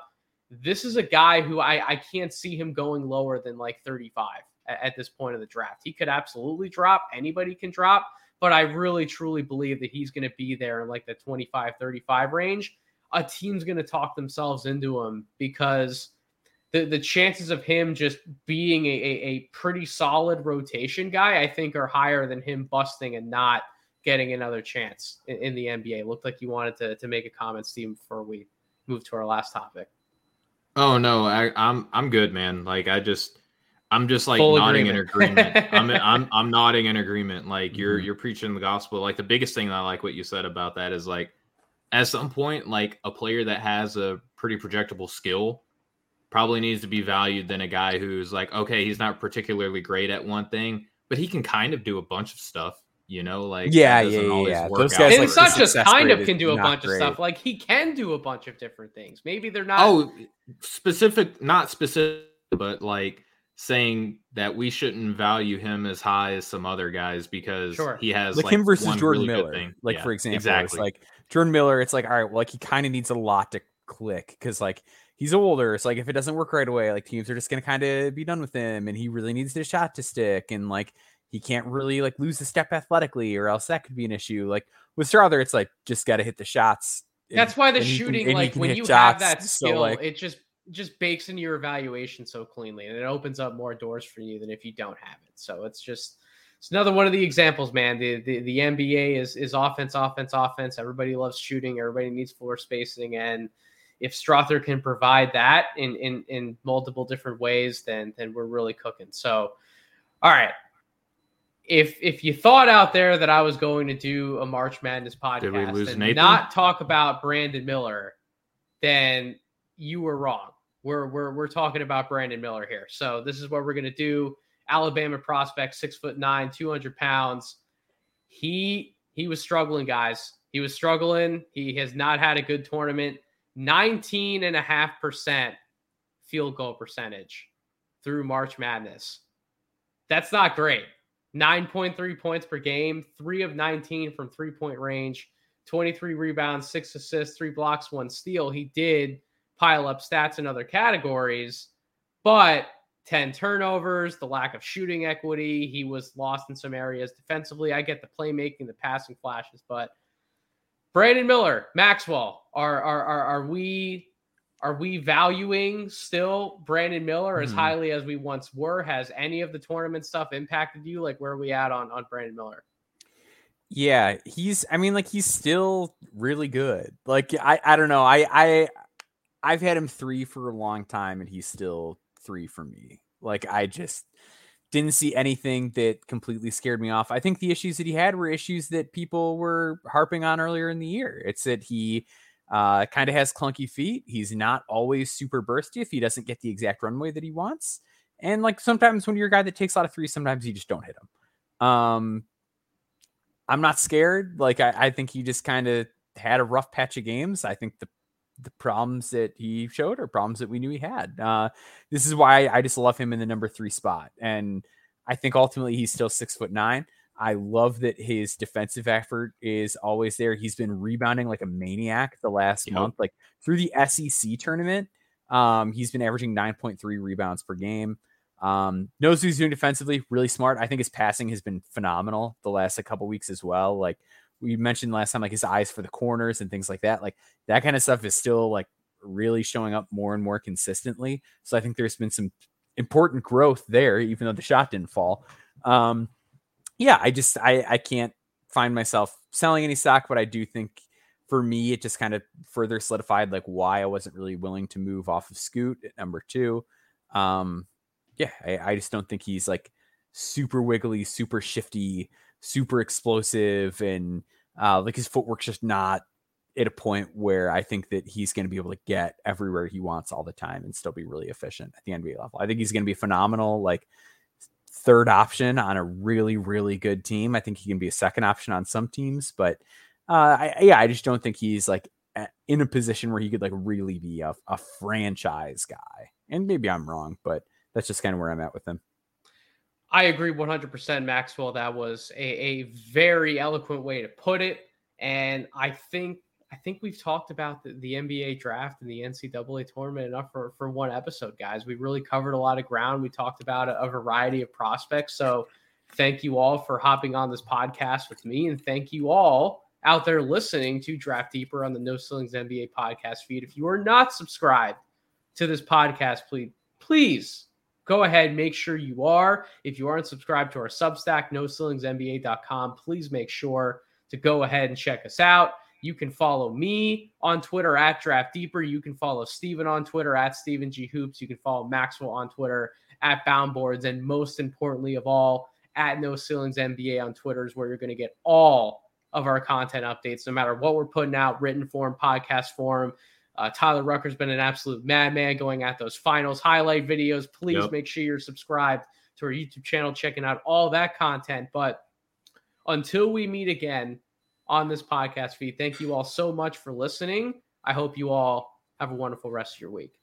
This is a guy who I can't see him going lower than like 35. At this point of the draft, he could absolutely drop. Anybody can drop, but I really truly believe that he's going to be there in like the 25-35 range. a team's going to talk themselves into him, because the chances of him just being a pretty solid rotation guy, I think, are higher than him busting and not getting another chance in the NBA. It looked like you wanted to make a comment, Steve, before we move to our last topic. Oh no, I'm good, man. Like I'm just like full nodding agreement. In agreement. I'm nodding in agreement. Like you're preaching the gospel. Like the biggest thing that I like what you said about that is, like, at some point, like a player that has a pretty projectable skill probably needs to be valued than a guy who's like, okay, he's not particularly great at one thing, but he can kind of do a bunch of stuff. You know, like, yeah. Those guys, and it's not just kind of can do a bunch of stuff. Like, he can do a bunch of different things. Maybe they're not not specific, but like saying that we shouldn't value him as high as some other guys because he has, like him versus Jordan Miller. Like, for example, it's like Jordan Miller. It's like, all right, well, like he kind of needs a lot to click because, like, he's older. It's like if it doesn't work right away, like teams are just gonna kind of be done with him, and he really needs their shot to stick, and like, he can't really like lose a step athletically, or else that could be an issue. Like with Strawther, it's like, just got to hit the shots. That's why the shooting, like when you have that skill, it just bakes into your evaluation so cleanly, and it opens up more doors for you than if you don't have it. So it's another one of the examples, man. The NBA is offense. Everybody loves shooting. Everybody needs floor spacing. And if Strawther can provide that in multiple different ways, then we're really cooking. So, all right. If you thought out there that I was going to do a March Madness podcast and not talk about Brandon Miller, then you were wrong. We're talking about Brandon Miller here. So this is what we're going to do. Alabama prospect, 6'9", 200 pounds. He was struggling, guys. He was struggling. He has not had a good tournament. 19.5% field goal percentage through March Madness. That's not great. 9.3 points per game, 3 of 19 from three-point range, 23 rebounds, 6 assists, 3 blocks, 1 steal. He did pile up stats in other categories, but 10 turnovers, the lack of shooting equity. He was lost in some areas defensively. I get the playmaking, the passing flashes, but Brandon Miller, Maxwell, are we valuing still Brandon Miller as highly as we once were? Has any of the tournament stuff impacted you? Like, where are we at on Brandon Miller? Yeah, he's still really good. Like, I don't know. I've had him 3 for a long time, and he's still 3 for me. Like, I just didn't see anything that completely scared me off. I think the issues that he had were issues that people were harping on earlier in the year. It's that he kind of has clunky feet. He's not always super bursty if he doesn't get the exact runway that he wants. And like sometimes when you're a guy that takes a lot of threes, sometimes you just don't hit him. I'm not scared. Like I think he just kind of had a rough patch of games. I think the problems that he showed are problems that we knew he had. This is why I just love him in the number 3 spot. And I think ultimately he's still 6'9". I love that his defensive effort is always there. He's been rebounding like a maniac the last month, like through the SEC tournament. He's been averaging 9.3 rebounds per game. Knows what he's doing defensively, really smart. I think his passing has been phenomenal the last couple weeks as well. Like we mentioned last time, like his eyes for the corners and things like that. Like that kind of stuff is still like really showing up more and more consistently. So I think there's been some important growth there, even though the shot didn't fall. Yeah, I can't find myself selling any stock, but I do think for me, it just kind of further solidified like why I wasn't really willing to move off of Scoot at number 2. I just don't think he's like super wiggly, super shifty, super explosive. And like his footwork's just not at a point where I think that he's going to be able to get everywhere he wants all the time and still be really efficient at the NBA level. I think he's going to be phenomenal. Like, third option on a really, really good team. I think he can be a second option on some teams, but I just don't think he's like in a position where he could like really be a franchise guy. And maybe I'm wrong, but that's just kind of where I'm at with him. I agree 100%, Maxwell. That was a very eloquent way to put it. And I think we've talked about the NBA draft and the NCAA tournament enough for one episode, guys. We really covered a lot of ground. We talked about a variety of prospects. So thank you all for hopping on this podcast with me. And thank you all out there listening to Draft Deeper on the No Ceilings NBA podcast feed. If you are not subscribed to this podcast, please go ahead, make sure you are. If you aren't subscribed to our Substack, noceilingsnba.com, please make sure to go ahead and check us out. You can follow me on Twitter at Draft Deeper. You can follow Steven on Twitter at Steven G Hoops. You can follow Maxwell on Twitter at Boundboards. And most importantly of all, at No Ceilings NBA on Twitter is where you're going to get all of our content updates, no matter what we're putting out, written form, podcast form. Tyler Rucker's been an absolute madman going at those finals highlight videos. Please make sure you're subscribed to our YouTube channel, checking out all that content. But until we meet again on this podcast feed, thank you all so much for listening. I hope you all have a wonderful rest of your week.